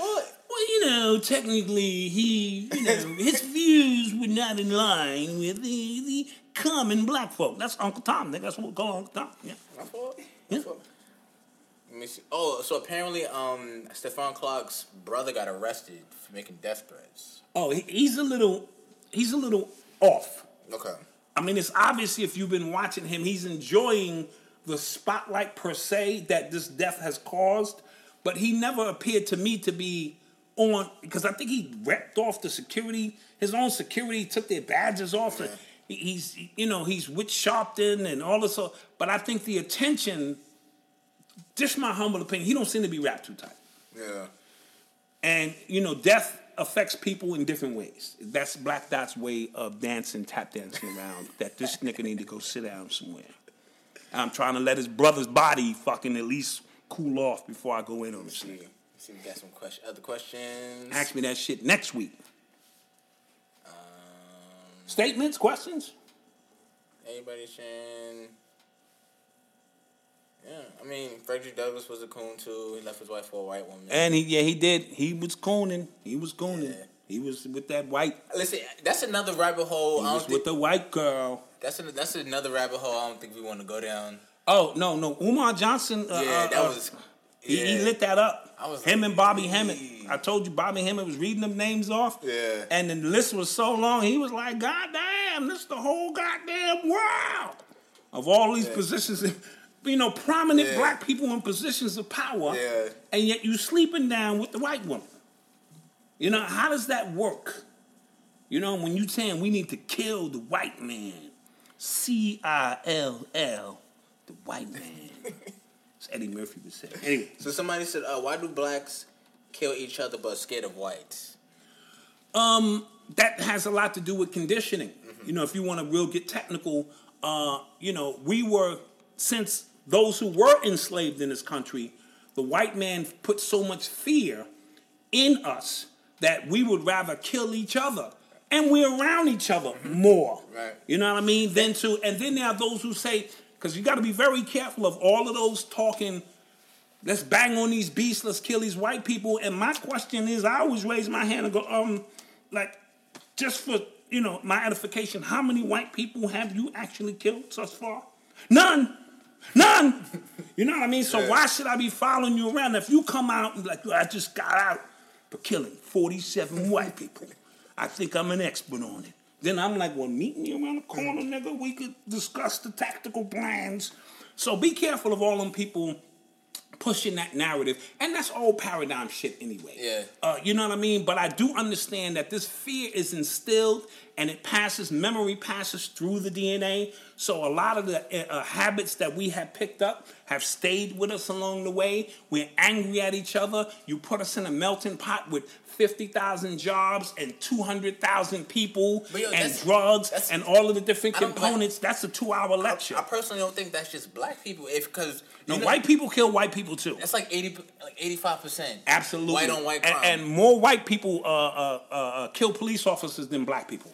Well, you know, technically, his views were not in line with the common black folk. That's Uncle Tom. That's what we call Uncle Tom. Yeah. My fault. Yeah. Let me see. Oh, so apparently, Stephon Clark's brother got arrested for making death threats. Oh, he's a little off. Okay. I mean, it's obviously if you've been watching him, he's enjoying the spotlight per se that this death has caused, but he never appeared to me to be on because I think he ripped off the security, his own security, took their badges off. Yeah. And he's with Sharpton and all this, but I think the attention. Just my humble opinion, he don't seem to be wrapped too tight. Yeah. And, you know, death affects people in different ways. That's Black Dot's way of tap dancing around, that this nigga need to go sit down somewhere. I'm trying to let his brother's body fucking at least cool off before I go in on this nigga. See, we got some other questions. Ask me that shit next week. Statements, questions? Anybody saying... Yeah, I mean, Frederick Douglass was a coon, too. He left his wife for a white woman. And, he did. He was cooning. Yeah. He was with that white... Listen, that's another rabbit hole. He was with the white girl. That's another rabbit hole I don't think we want to go down. Oh, no. Umar Johnson... that was... Yeah. He lit that up. Him and Bobby Hemmett. I told you, Bobby Hemmett was reading them names off. Yeah. And the list was so long, he was like, God damn, this is the whole goddamn world of all these positions... You know, prominent black people in positions of power, and yet you sleeping down with the white woman. You know, how does that work? You know, when you saying we need to kill the white man, CILL, the white man. Eddie Murphy was saying. Anyway. So somebody said, why do blacks kill each other but scared of whites? That has a lot to do with conditioning. Mm-hmm. You know, if you want to real get technical, you know, we were, since those who were enslaved in this country, the white man put so much fear in us that we would rather kill each other. And we're around each other more. Right. You know what I mean? Then too, and then there are those who say, because you got to be very careful of all of those talking, let's bang on these beasts, let's kill these white people. And my question is, I always raise my hand and go, like, just for, you know, my edification, how many white people have you actually killed thus far? None. You know what I mean? So why should I be following you around? If you come out and like, I just got out for killing 47 white people. I think I'm an expert on it. Then I'm like, well, meet me around the corner, nigga. We could discuss the tactical plans. So be careful of all them people pushing that narrative. And that's all paradigm shit anyway. Yeah. You know what I mean? But I do understand that this fear is instilled and it passes, memory passes through the DNA. So a lot of the habits that we have picked up have stayed with us along the way. We're angry at each other. You put us in a melting pot with 50,000 jobs and 200,000 people and drugs and all of the different components. That's a 2-hour lecture. I personally don't think that's just black people. White people kill white people too. That's like 85%. Absolutely. White on white crime. And more white people kill police officers than black people.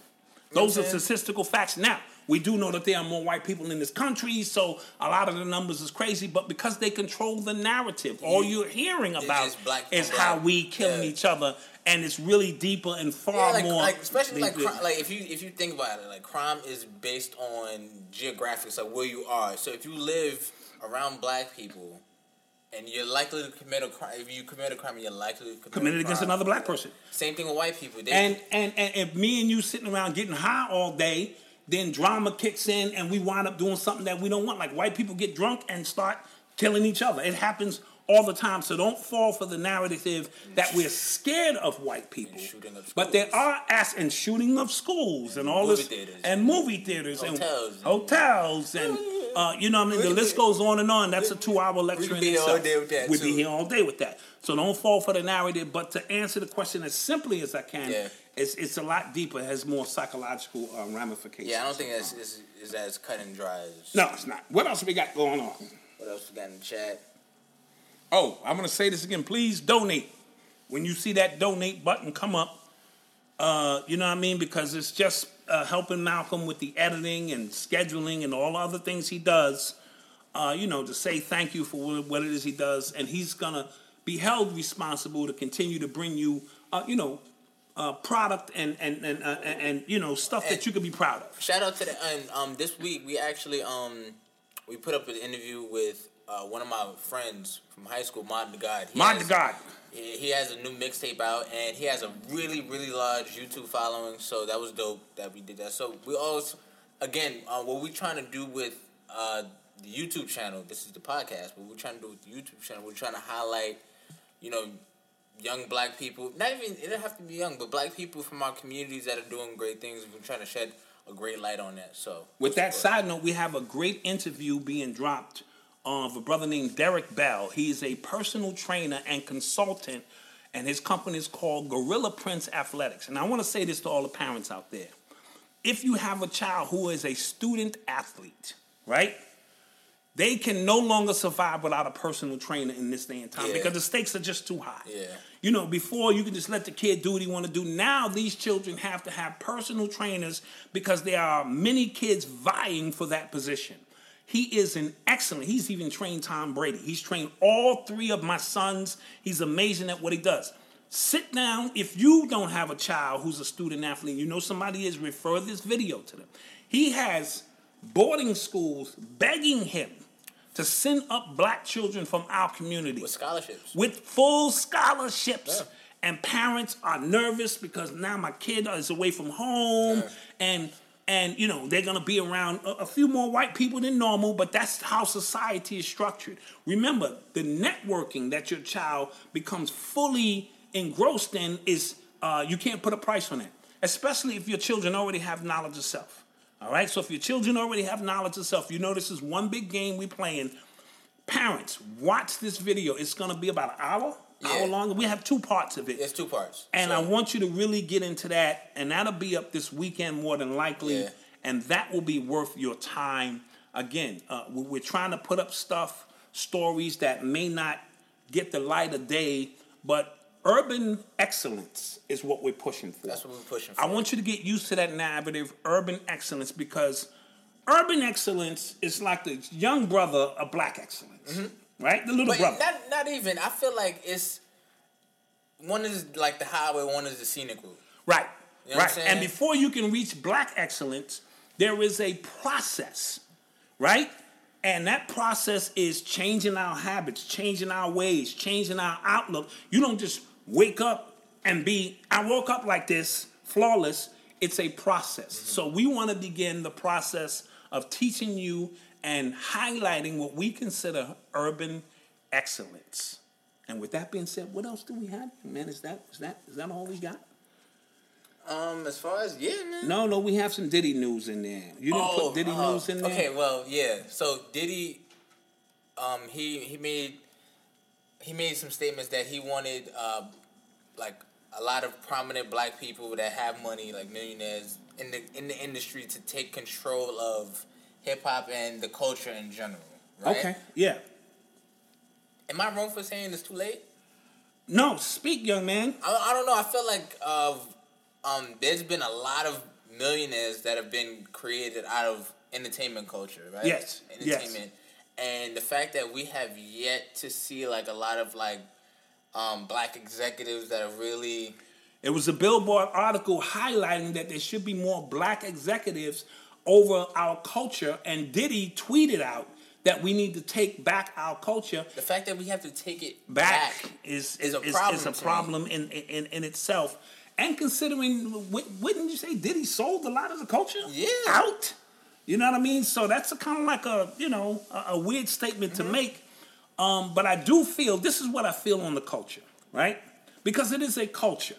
Those are statistical facts. Now, we do know that there are more white people in this country, so a lot of the numbers is crazy, but because they control the narrative, all you're hearing about is how we killing each other, and it's really deeper and far more... especially, if you think about it, like, crime is based on geographics, like, where you are. So if you live around black people, and you're likely to commit a crime. If you commit a crime, you're likely to commit against another black person. Same thing with white people. And if me and you sitting around getting high all day, then drama kicks in and we wind up doing something that we don't want. Like white people get drunk and start killing each other. It happens all the time. So don't fall for the narrative that we're scared of white people. But there are and shooting of schools and all this. And movie theaters. Hotels and... you know what I mean? The list goes on and on. That's a 2-hour lecture in itself. We'd be here all day with that. So don't fall for the narrative. But to answer the question as simply as I can, it's a lot deeper. It has more psychological ramifications. Yeah, I don't think it's as cut and dry as... No, it's not. What else we got going on? What else we got in the chat? Oh, I'm going to say this again. Please donate. When you see that donate button come up, you know what I mean? Because it's just... helping Malcolm with the editing and scheduling and all other things he does, you know, to say thank you for what it is he does. And he's going to be held responsible to continue to bring you, you know, product and you know, stuff that you can be proud of. Shout out to the, and this week we actually, we put up an interview with one of my friends from high school, Mod to God. He has a new mixtape out, and he has a really, really large YouTube following, so that was dope that we did that. So we also, again, what we're trying to do with the YouTube channel, this is the podcast, but we're trying to do with the YouTube channel, we're trying to highlight, you know, young black people, not even, it doesn't have to be young, but black people from our communities that are doing great things. We're trying to shed a great light on that. So with that side note, we have a great interview being dropped of a brother named Derek Bell. He is a personal trainer and consultant, and his company is called Gorilla Prince Athletics. And I want to say this to all the parents out there. If you have a child who is a student athlete, right, they can no longer survive without a personal trainer in this day and time because the stakes are just too high. Yeah. You know, before you can just let the kid do what he want to do. Now these children have to have personal trainers because there are many kids vying for that position. He is an excellent, he's even trained Tom Brady. He's trained all three of my sons. He's amazing at what he does. Sit down. If you don't have a child who's a student athlete, you know somebody is, refer this video to them. He has boarding schools begging him to send up black children from our community. With scholarships. With full scholarships. Yeah. And parents are nervous because now my kid is away from home and, you know, they're going to be around a few more white people than normal, but that's how society is structured. Remember, the networking that your child becomes fully engrossed in is, you can't put a price on it, especially if your children already have knowledge of self. All right? So if your children already have knowledge of self, you know this is one big game we playing. Parents, watch this video. It's going to be about an hour, hour long. We have two parts of it. It's two parts. And I want you to really get into that. And that'll be up this weekend more than likely. Yeah. And that will be worth your time. Again, we're trying to put up stuff, stories that may not get the light of day, but urban excellence is what we're pushing for. That's what we're pushing for. I want you to get used to that narrative, urban excellence, because urban excellence is like the young brother of black excellence, right? The little brother. Not even. I feel like it's one is like the highway, one is the scenic route. Right. You know what I'm saying? And before you can reach black excellence, there is a process, right? And that process is changing our habits, changing our ways, changing our outlook. You don't just wake up and be, I woke up like this, flawless. It's a process. Mm-hmm. So we want to begin the process of teaching you and highlighting what we consider urban excellence. And with that being said, what else do we have? Man, is that all we got? As far as man. No, we have some Diddy news in there. You didn't put Diddy news in there. Okay, well, yeah. So Diddy, he made some statements that he wanted, like a lot of prominent black people that have money, like millionaires in the industry, to take control of hip hop and the culture in general. Right? Okay. Yeah. Am I wrong for saying it's too late? No, speak, young man. I don't know. I feel like there's been a lot of millionaires that have been created out of entertainment culture, right? Yes. Entertainment. Yes. And the fact that we have yet to see like a lot of like black executives that are really... It was a Billboard article highlighting that there should be more black executives over our culture, and Diddy tweeted out that we need to take back our culture. The fact that we have to take it back is a problem in itself. And considering, wouldn't you say Diddy sold a lot of the culture out? You know what I mean? So that's a kind of like a weird statement to make. But I do feel, this is what I feel on the culture, right? Because it is a culture,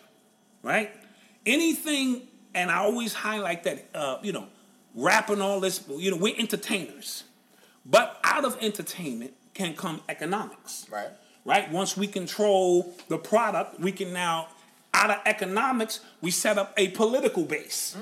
right? Anything, and I always highlight that, rap and all this, we're entertainers. But out of entertainment can come economics. Right. Right? Once we control the product, we can now... Out of economics, we set up a political base,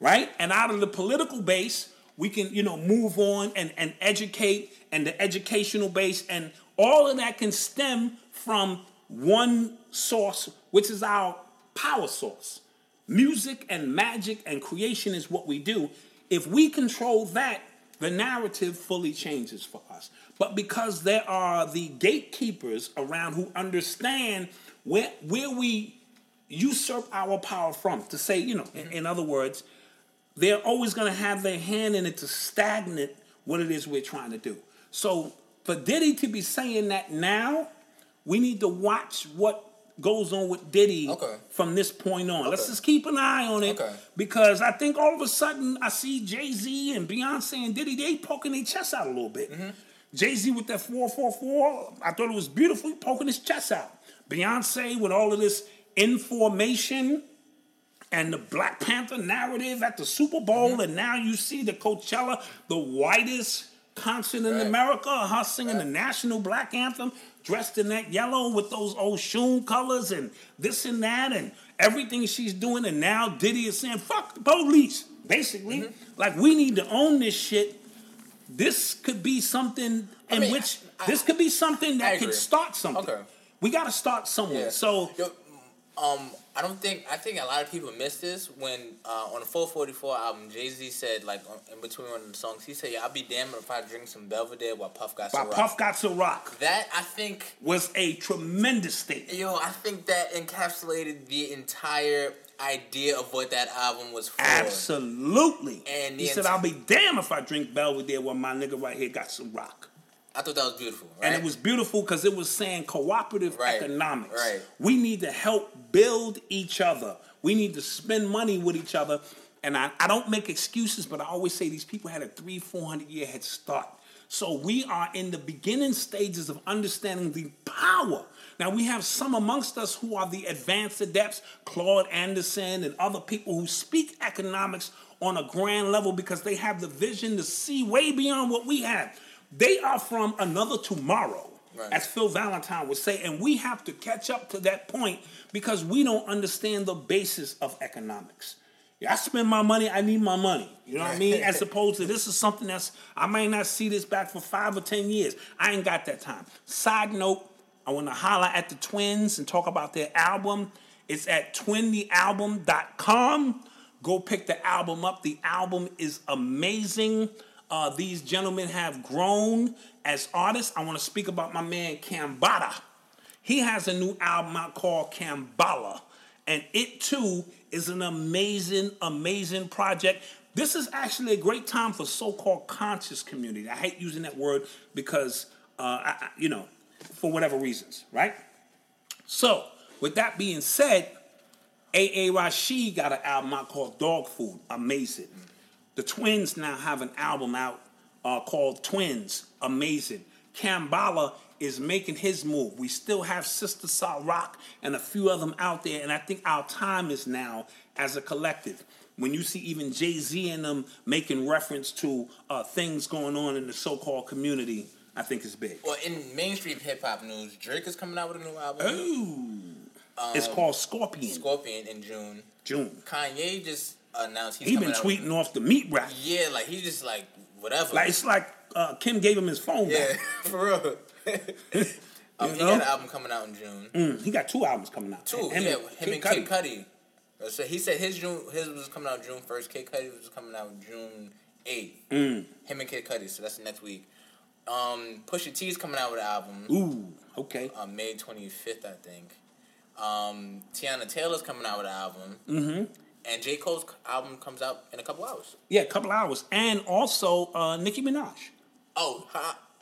right? And out of the political base, we can, move on and educate, and the educational base, and all of that can stem from one source, which is our power source. Music and magic and creation is what we do. If we control that, the narrative fully changes for us. But because there are the gatekeepers around who understand where we... usurp our power from, to say, in other words, they're always going to have their hand in it to stagnate what it is we're trying to do. So for Diddy to be saying that now, we need to watch what goes on with Diddy from this point on. Okay. Let's just keep an eye on it, because I think all of a sudden I see Jay-Z and Beyonce and Diddy, they poking their chest out a little bit. Mm-hmm. Jay-Z with that 444, I thought it was beautiful, poking his chest out. Beyonce with all of this information and the Black Panther narrative at the Super Bowl, and now you see the Coachella, the whitest concert in America, her singing the national black anthem, dressed in that yellow with those old shoon colors and this and that and everything she's doing, and now Diddy is saying, fuck the police, basically. Like, we need to own this shit. This could be something this could be something that could start something. Okay. We got to start somewhere. Yeah. So... I think a lot of people miss this when on the 444 album, Jay-Z said, like, in between one of the songs, he said, I'll be damned if I drink some Belvedere while Puff got to rock. That, I think... was a tremendous statement. I think that encapsulated the entire idea of what that album was for. Absolutely. And he said, I'll be damned if I drink Belvedere while my nigga right here got some rock. I thought that was beautiful, right? And it was beautiful because it was saying cooperative economics. Right. We need to help build each other. We need to spend money with each other. And I don't make excuses, but I always say these people had a 300-400 year head start. So we are in the beginning stages of understanding the power. Now, we have some amongst us who are the advanced adepts, Claude Anderson and other people who speak economics on a grand level because they have the vision to see way beyond what we have. They are from another tomorrow, right, as Phil Valentine would say, and we have to catch up to that point because we don't understand the basis of economics. I spend my money, I need my money. You know what I mean? As opposed to this is something that's, I might not see this back for 5 or 10 years. I ain't got that time. Side note, I want to holler at the Twins and talk about their album. It's at twinthealbum.com. Go pick the album up. The album is amazing. These gentlemen have grown as artists. I want to speak about my man Kambada. He has a new album out called Kambala. And it, too, is an amazing, amazing project. This is actually a great time for so-called conscious community. I hate using that word because, for whatever reasons, right? So, with that being said, A.A. Rashid got an album out called Dog Food. Amazing. The Twins now have an album out called Twins. Amazing. Kambala is making his move. We still have Sister Sal Rock and a few of them out there, and I think our time is now as a collective. When you see even Jay-Z and them making reference to things going on in the so-called community, I think it's big. Well, in mainstream hip-hop news, Drake is coming out with a new album. Oh, it's called Scorpion. Scorpion in June. Kanye just announced he's coming out. He been tweeting off the meat rack. Yeah, like, he's just like, whatever. Like, it's like Kim gave him his phone back. Yeah, for real. He got an album coming out in June. He got two albums coming out. Him and Kid Cudi. So he said his was coming out June 1st. Kid Cudi was coming out June 8th. Him and Kid Cudi. So that's the next week. Pusha T is coming out with an album. Ooh, okay. May 25th, I think. Tiana Taylor's coming out with an album. Mm-hmm. And J. Cole's album comes out in a couple hours. Yeah, a couple hours. And also Nicki Minaj. Oh,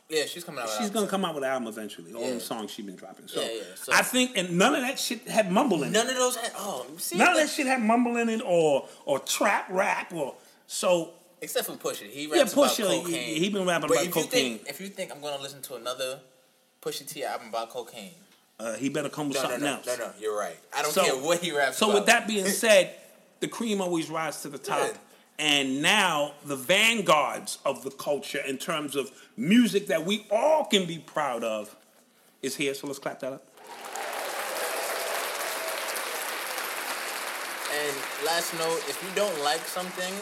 yeah, she's coming out with come out with an album eventually. All the songs she's been dropping. So, so I think, and none of that shit had mumble in it. None of those had, none of that shit had mumble in it or trap rap or, so. Except for Pusha. He raps about cocaine. He been rapping about cocaine. If you think I'm going to listen to another Pusha T album about cocaine. He better come with something else. No, you're right. I don't care what he raps about. So with that being said, the cream always rises to the top. Yeah. And now the vanguards of the culture in terms of music that we all can be proud of is here. So let's clap that up. And last note, if you don't like something,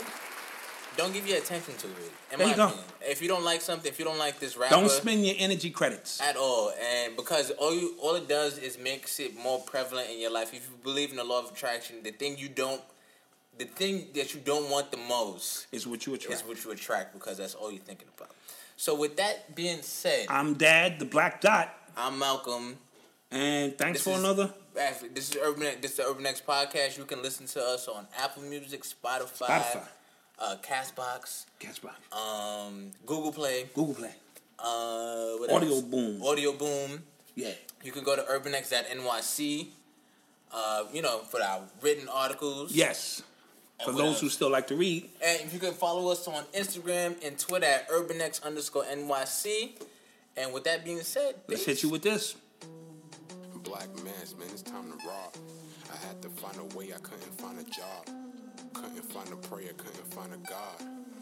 don't give your attention to it. In my opinion. If you don't like something, if you don't like this rapper, don't spend your energy credits at all. And because all it does is makes it more prevalent in your life. If you believe in the law of attraction, the thing that you don't want the most is what you attract. Because that's all you're thinking about. So with that being said, I'm Dad, the Black Dot. I'm Malcolm. And this is the Urban X podcast. You can listen to us on Apple Music, Spotify. Castbox. Google Play. Audio Boom. Yeah. You can go to urbanx.nyc. For our written articles. Yes. For those who still like to read. And you can follow us on Instagram and Twitter at UrbanX_NYC. And with that being said, let's hit you with this. Black man's man, it's time to rob. I had to find a way, I couldn't find a job. Couldn't find a prayer, couldn't find a God.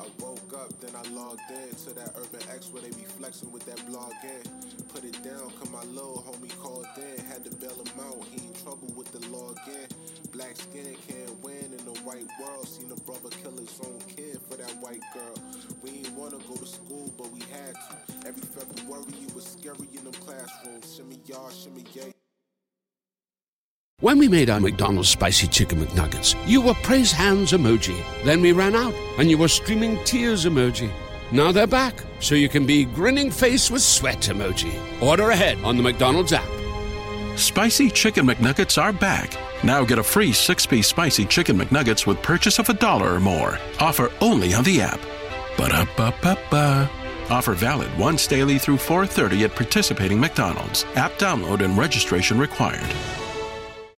I woke up, then I logged in to that Urban X where they be flexing with that blog in. Put it down, cause my little homie called in. Had to bail him out, he in trouble with the law again. Black skin can't win in the white world. Seen a brother kill his own kid for that white girl. We ain't wanna go to school, but we had to. Every February it was scary in them classrooms. Shimmy y'all, shimmy yay. When we made our McDonald's Spicy Chicken McNuggets, you were praise hands emoji. Then we ran out, and you were streaming tears emoji. Now they're back, so you can be grinning face with sweat emoji. Order ahead on the McDonald's app. Spicy Chicken McNuggets are back. Now get a free 6-piece Spicy Chicken McNuggets with purchase of $1 or more. Offer only on the app. Ba-da-ba-ba-ba. Offer valid once daily through 4/30 at participating McDonald's. App download and registration required.